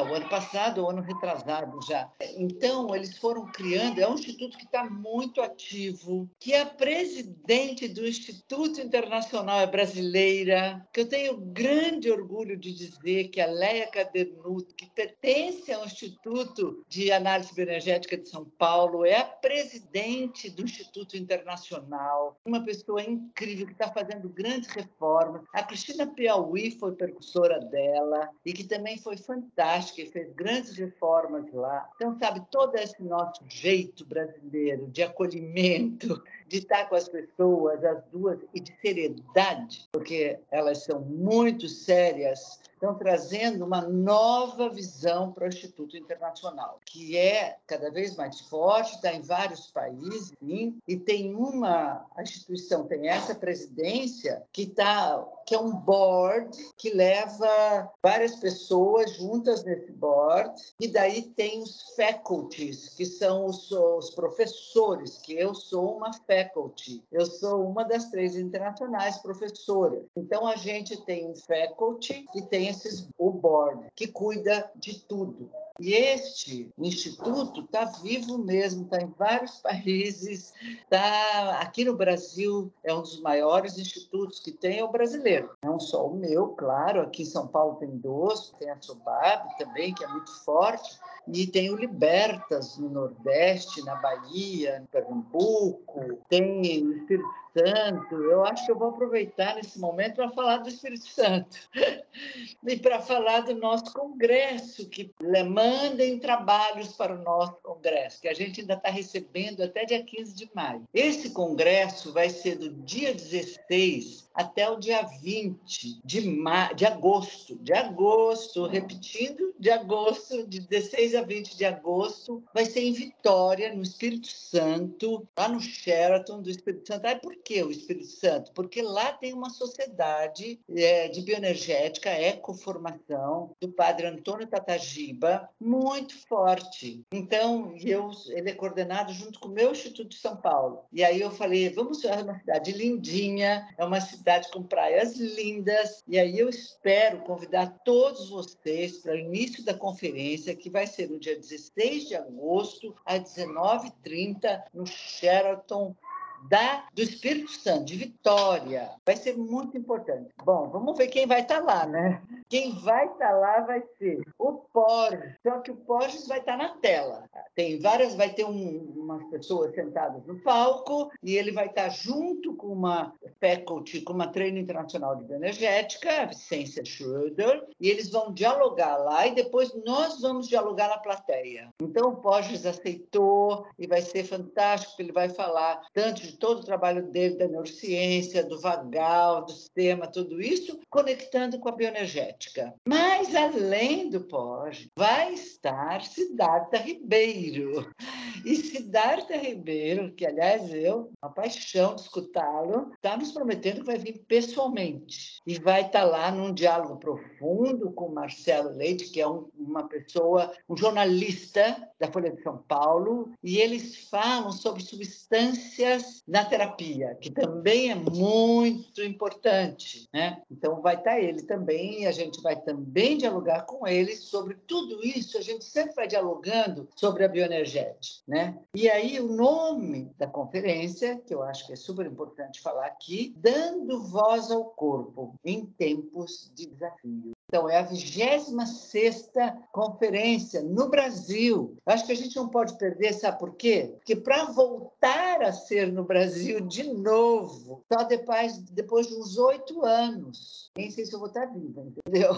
O ano passado, o ano retrasado já. Então, eles foram criando, é um instituto que está muito ativo, que é a presidente do Instituto Internacional, é brasileira, que eu tenho grande orgulho de dizer que a Leia Cadernuto, que pertence ao Instituto de Análise Bioenergética de São Paulo, é a presidente do Instituto Internacional, uma pessoa incrível que está fazendo grandes reformas. A Cristina Piauí foi percursora dela e que também foi fantástica, que fez grandes reformas lá. Então, sabe, todo esse nosso jeito brasileiro de acolhimento, de estar com as pessoas, as duas, e de seriedade, porque elas são muito sérias, estão trazendo uma nova visão para o Instituto Internacional, que é cada vez mais forte, está em vários países, sim, e tem a instituição tem essa presidência que é um board que leva várias pessoas juntas nesse board, e daí tem os faculties, que são os professores, que eu sou uma faculty, eu sou uma das 3 internacionais professoras. Então, a gente tem um faculty e tem o board, que cuida de tudo. E este instituto está vivo mesmo, está em vários países, está aqui no Brasil, é um dos maiores institutos que tem, é o brasileiro. Não só o meu, claro, aqui em São Paulo tem dois, tem a SOBAB também, que é muito forte, e tem o Libertas no Nordeste, na Bahia, em Pernambuco, tem o Espírito Santo. Eu acho que eu vou aproveitar nesse momento para falar do Espírito Santo e para falar do nosso congresso, que mandem trabalhos para o nosso congresso, que a gente ainda está recebendo até dia 15 de maio. Esse congresso vai ser do dia 16 até o dia 20 de agosto. De agosto, repetindo, de agosto, de 16 a 20 de agosto, vai ser em Vitória, no Espírito Santo, lá no Sheraton do Espírito Santo. Ah, por que o Espírito Santo? Porque lá tem uma sociedade de bioenergética, ecoformação, do padre Antônio Tatagiba, muito forte. Então, ele é coordenado junto com o meu Instituto de São Paulo. E aí eu falei, vamos é uma cidade lindinha, é uma cidade com praias lindas. E aí eu espero convidar todos vocês para o início da conferência, que vai ser no dia 16 de agosto, às 19h30, no Sheraton, do Espírito Santo, de Vitória. Vai ser muito importante. Bom, vamos ver quem vai estar lá, né? Quem vai estar lá vai ser o Porges, só que o Porges vai estar na tela. Tem várias, vai ter umas pessoas sentadas no palco e ele vai estar junto com uma faculty, com uma treino internacional de bioenergética, a Vicência Schroeder, e eles vão dialogar lá e depois nós vamos dialogar na plateia. Então o Porges aceitou e vai ser fantástico, ele vai falar tanto de todo o trabalho dele, da neurociência, do vagal, do sistema, tudo isso, conectando com a bioenergética. Mas, além do Porges, vai estar Sidarta Ribeiro. E Sidarta Ribeiro, que, aliás, uma paixão de escutá-lo, está nos prometendo que vai vir pessoalmente. E vai estar lá num diálogo profundo com o Marcelo Leite, que é uma pessoa, um jornalista da Folha de São Paulo, e eles falam sobre substâncias na terapia, que também é muito importante, né? Então vai estar ele também, e a gente vai também dialogar com ele sobre tudo isso. A gente sempre vai dialogando sobre a bioenergética, né? E aí o nome da conferência, que eu acho que é super importante falar aqui, Dando Voz ao Corpo em Tempos de Desafio. Então, é a 26ª conferência no Brasil. Acho que a gente não pode perder, sabe por quê? Porque para voltar a ser no Brasil de novo, só depois de uns 8 anos. Nem sei se eu vou estar viva, entendeu?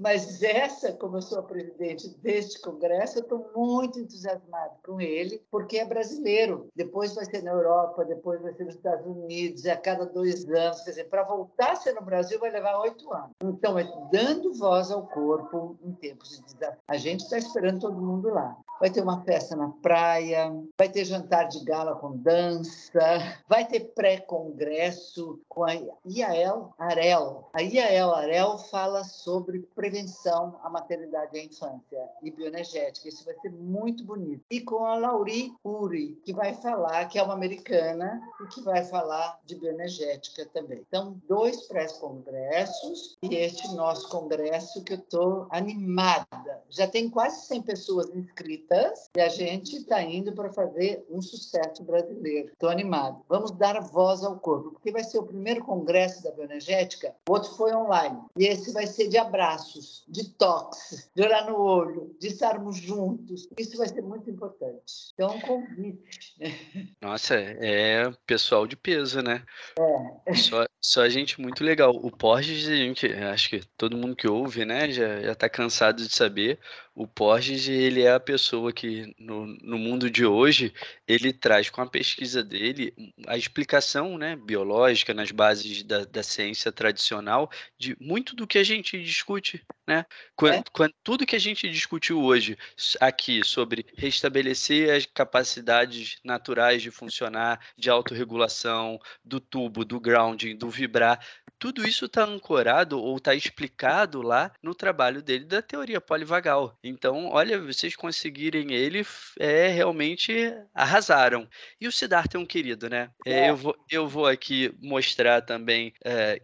Mas essa, como eu sou a presidente deste congresso, eu estou muito entusiasmada com ele, porque é brasileiro. Depois vai ser na Europa, depois vai ser nos Estados Unidos, é a cada 2 anos. Quer dizer, para voltar a ser no Brasil vai levar 8 anos. Então, é Dando Voz ao Corpo em Tempos de Desafio. A gente está esperando todo mundo lá. Vai ter uma festa na praia, vai ter jantar de gala com dança, vai ter pré-congresso com a Yael Arel. A Yael Arel fala sobre prevenção à maternidade e à infância e bioenergética. Isso vai ser muito bonito. E com a Lauri Uri, que vai falar, que é uma americana e que vai falar de bioenergética também. Então, 2 pré-congressos e este nosso congresso, que eu estou animada. Já tem quase 100 pessoas inscritas e a gente está indo para fazer um sucesso brasileiro. Estou animada. Vamos dar voz ao corpo, porque vai ser o primeiro congresso da bioenergética. O outro foi online. E esse vai ser de abraços, de toques, de olhar no olho, de estarmos juntos. Isso vai ser muito importante. Então, um convite. Nossa, é pessoal de peso, né? É. Só gente muito legal. O Porges, a gente, acho que todo mundo que ouve, né, já está cansado de saber. O Porges, ele é a pessoa que, no mundo de hoje, ele traz com a pesquisa dele a explicação, né, biológica nas bases da ciência tradicional de muito do que a gente discute, né? Tudo que a gente discutiu hoje aqui sobre restabelecer as capacidades naturais de funcionar, de autorregulação, do tubo, do grounding, do vibrar, tudo isso está ancorado ou está explicado lá no trabalho dele da teoria polivagal. Então, olha, vocês conseguirem ele, realmente arrasaram. E o Sidarta é um querido, né? Eu vou aqui mostrar também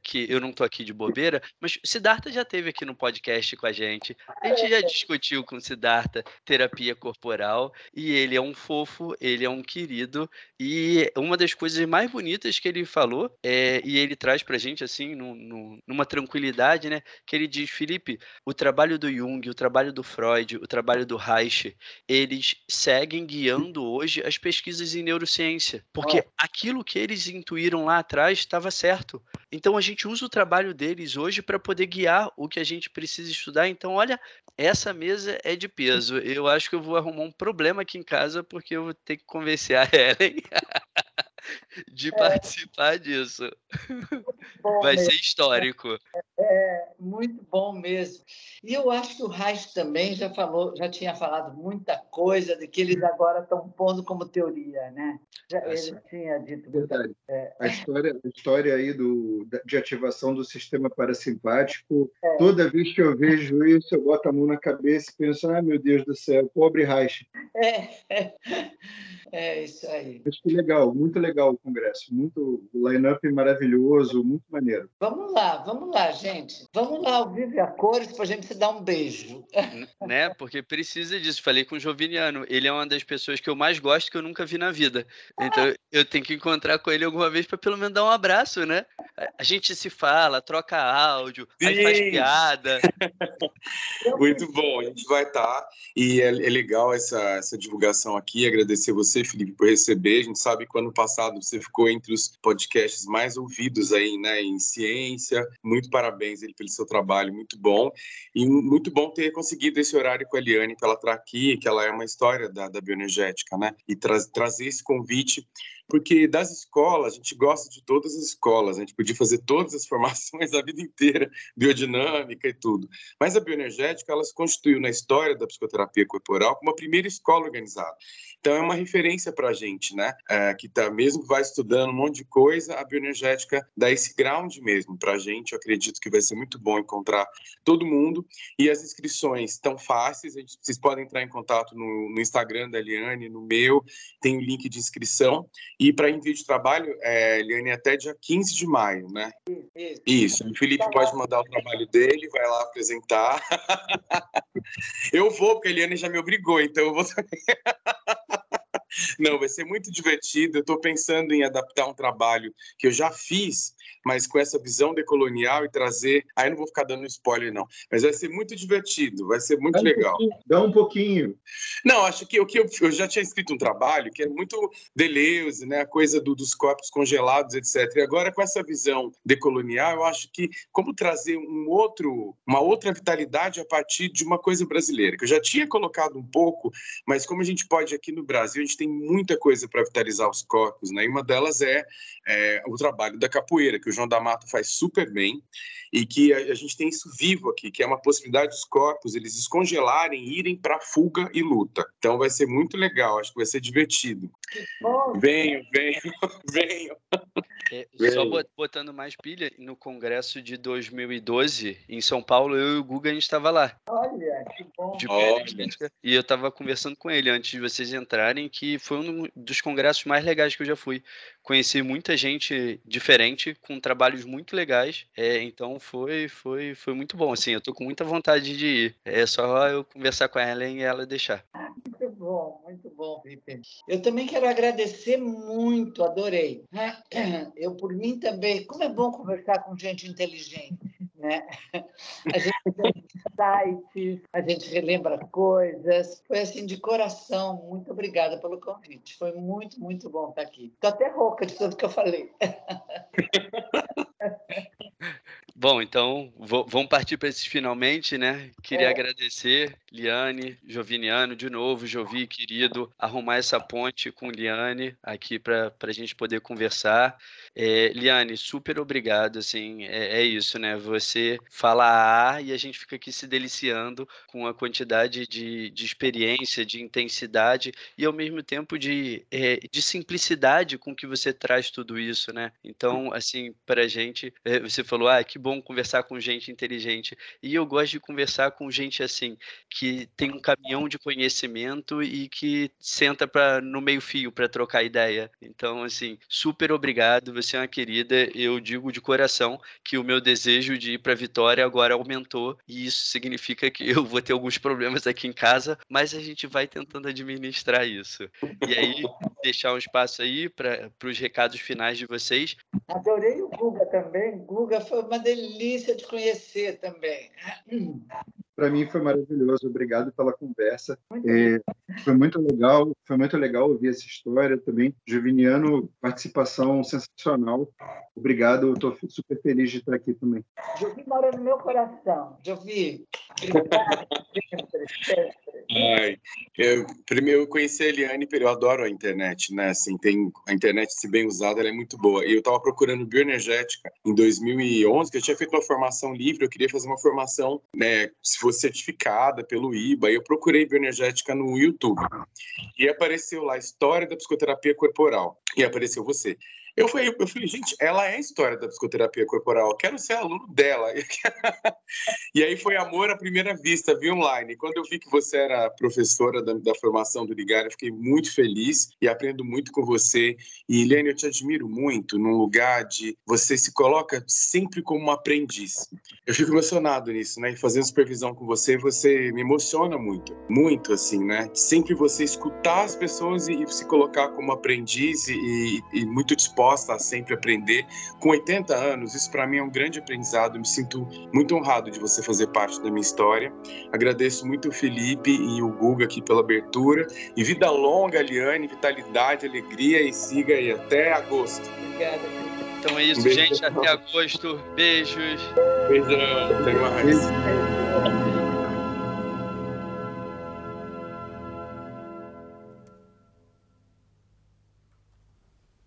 que eu não estou aqui de bobeira, mas o Sidarta já esteve aqui no podcast com a gente. A gente já discutiu com o Sidarta terapia corporal e ele é um fofo, ele é um querido. E uma das coisas mais bonitas que ele falou, e ele traz pra gente assim, numa tranquilidade, né? Que ele diz, Felipe, o trabalho do Jung, o trabalho do Freud, o trabalho do Reich, eles seguem guiando hoje as pesquisas em neurociência, porque aquilo que eles intuíram lá atrás estava certo. Então a gente usa o trabalho deles hoje para poder guiar o que a gente precisa estudar. Então, olha, essa mesa é de peso. Eu acho que eu vou arrumar um problema aqui em casa porque eu vou ter que convencer a Ellen de participar disso. Bom, vai mesmo ser histórico. É muito bom mesmo. E eu acho que o Reich também já tinha falado muita coisa de que eles agora estão pondo como teoria, né? Ele tinha dito verdade. A história aí de ativação do sistema parasimpático. Toda vez que eu vejo isso, eu boto a mão na cabeça e penso, meu Deus do céu, pobre Reich. É isso aí. Acho que legal, muito legal o congresso, muito line-up maravilhoso, muito maneiro. Vamos lá, gente. Vamos lá ao vivo e a cores pra gente se dar um beijo. Né? Porque precisa disso. Falei com o Joviniano, ele é uma das pessoas que eu mais gosto que eu nunca vi na vida. Então eu tenho que encontrar com ele alguma vez para pelo menos dar um abraço, né? A gente se fala, troca áudio, aí faz piada. Muito bom, a gente vai estar. E é legal essa divulgação aqui, agradecer você, Felipe, por receber. A gente sabe que ano passado você ficou entre os podcasts mais ouvidos aí, né, em ciência. Muito parabéns ele pelo seu trabalho, muito bom. E muito bom ter conseguido esse horário com a Liane, que ela está aqui, que ela é uma história da bioenergética, né? E trazer esse convite, porque das escolas, a gente gosta de todas as escolas, a gente podia fazer todas as formações a vida inteira, biodinâmica e tudo. Mas a bioenergética, ela se constituiu na história da psicoterapia corporal como a primeira escola organizada. Então, é uma referência para a gente, né? Que mesmo que vai estudando um monte de coisa, a bioenergética dá esse ground mesmo para a gente. Eu acredito que vai ser muito bom encontrar todo mundo. E as inscrições estão fáceis, vocês podem entrar em contato no Instagram da Liane, no meu, tem o link de inscrição. E para envio de trabalho, Liane, até dia 15 de maio, né? Isso. O Felipe pode mandar o trabalho dele, vai lá apresentar. Eu vou, porque a Liane já me obrigou, então eu vou também. Não, vai ser muito divertido. Eu estou pensando em adaptar um trabalho que eu já fiz, mas com essa visão decolonial e trazer... eu não vou ficar dando spoiler, não. Mas vai ser muito divertido, vai ser muito legal. Dá um pouquinho. Não, acho que eu já tinha escrito um trabalho que é muito Deleuze, né? A coisa dos corpos congelados, etc. E agora, com essa visão decolonial, eu acho que como trazer uma outra vitalidade a partir de uma coisa brasileira, que eu já tinha colocado um pouco, mas como a gente pode aqui no Brasil, a gente tem muita coisa para vitalizar os corpos, né? E uma delas é o trabalho da capoeira, que o João D'Amato faz super bem, e que a gente tem isso vivo aqui, que é uma possibilidade dos corpos eles descongelarem, irem para fuga e luta. Então vai ser muito legal, acho que vai ser divertido. Venham. Só botando mais pilha, no congresso de 2012, em São Paulo, eu e o Guga, a gente estava lá. Olha, que bom. E eu estava conversando com ele antes de vocês entrarem, que foi um dos congressos mais legais que eu já fui. Conheci muita gente diferente, com trabalhos muito legais, então foi muito bom, assim, eu estou com muita vontade de ir, é só eu conversar com a Ellen e ela deixar. Muito bom, Felipe. Eu também quero agradecer muito, adorei. Eu, por mim, também, como é bom conversar com gente inteligente, né? A gente tem sites, a gente relembra coisas. Foi assim, de coração, muito obrigada pelo convite. Foi muito, muito bom estar aqui. Estou até rouca de tudo que eu falei. Bom, então, vamos partir para esses finalmente, né? Queria agradecer, Liane, Joviniano, de novo, Jovi, querido, arrumar essa ponte com Liane aqui para a gente poder conversar. Liane, super obrigado, assim, é isso, né? Você fala e a gente fica aqui se deliciando com a quantidade de experiência, de intensidade e, ao mesmo tempo, de simplicidade com que você traz tudo isso, né? Então, assim, para a gente, você falou, que bom conversar com gente inteligente. E eu gosto de conversar com gente assim, que tem um caminhão de conhecimento e que senta no meio fio para trocar ideia. Então, assim, super obrigado. Você é uma querida. Eu digo de coração que o meu desejo de ir para Vitória agora aumentou e isso significa que eu vou ter alguns problemas aqui em casa, mas a gente vai tentando administrar isso. E aí, deixar um espaço aí para os recados finais de vocês. Adorei o Guga também. Guga, foi uma delícia te conhecer também. Para mim foi maravilhoso, obrigado pela conversa. Foi muito legal ouvir essa história também. Joviniano, participação sensacional. Obrigado, estou super feliz de estar aqui também. Jovi mora no meu coração. Jovi, obrigado. Sempre. Primeiro, eu conheci a Eliane, eu adoro a internet, né? Assim, tem, a internet, se bem usada, ela é muito boa. E eu estava procurando bioenergética em 2011, que eu tinha feito uma formação livre, eu queria fazer uma formação, né, se fosse certificada pelo IBA, e eu procurei bioenergética no YouTube. E apareceu lá, História da Psicoterapia Corporal, e apareceu você. Eu falei, gente, ela é a história da psicoterapia corporal, eu quero ser aluno dela. E aí foi amor à primeira vista, vi online. Quando eu vi que você era professora da formação do Ligar, eu fiquei muito feliz e aprendo muito com você. E, Liane, eu te admiro muito num lugar de... Você se coloca sempre como um aprendiz. Eu fico emocionado nisso, né? E fazendo supervisão com você, você me emociona muito. Muito, assim, né? Sempre você escutar as pessoas e se colocar como aprendiz e muito disponível. Possa sempre aprender. Com 80 anos, isso para mim é um grande aprendizado. Me sinto muito honrado de você fazer parte da minha história. Agradeço muito o Felipe e o Guga aqui pela abertura. E vida longa, Liane, vitalidade, alegria e siga aí até agosto. Obrigada. Então é isso, gente. Até agosto. Beijos. Beijão. Até mais.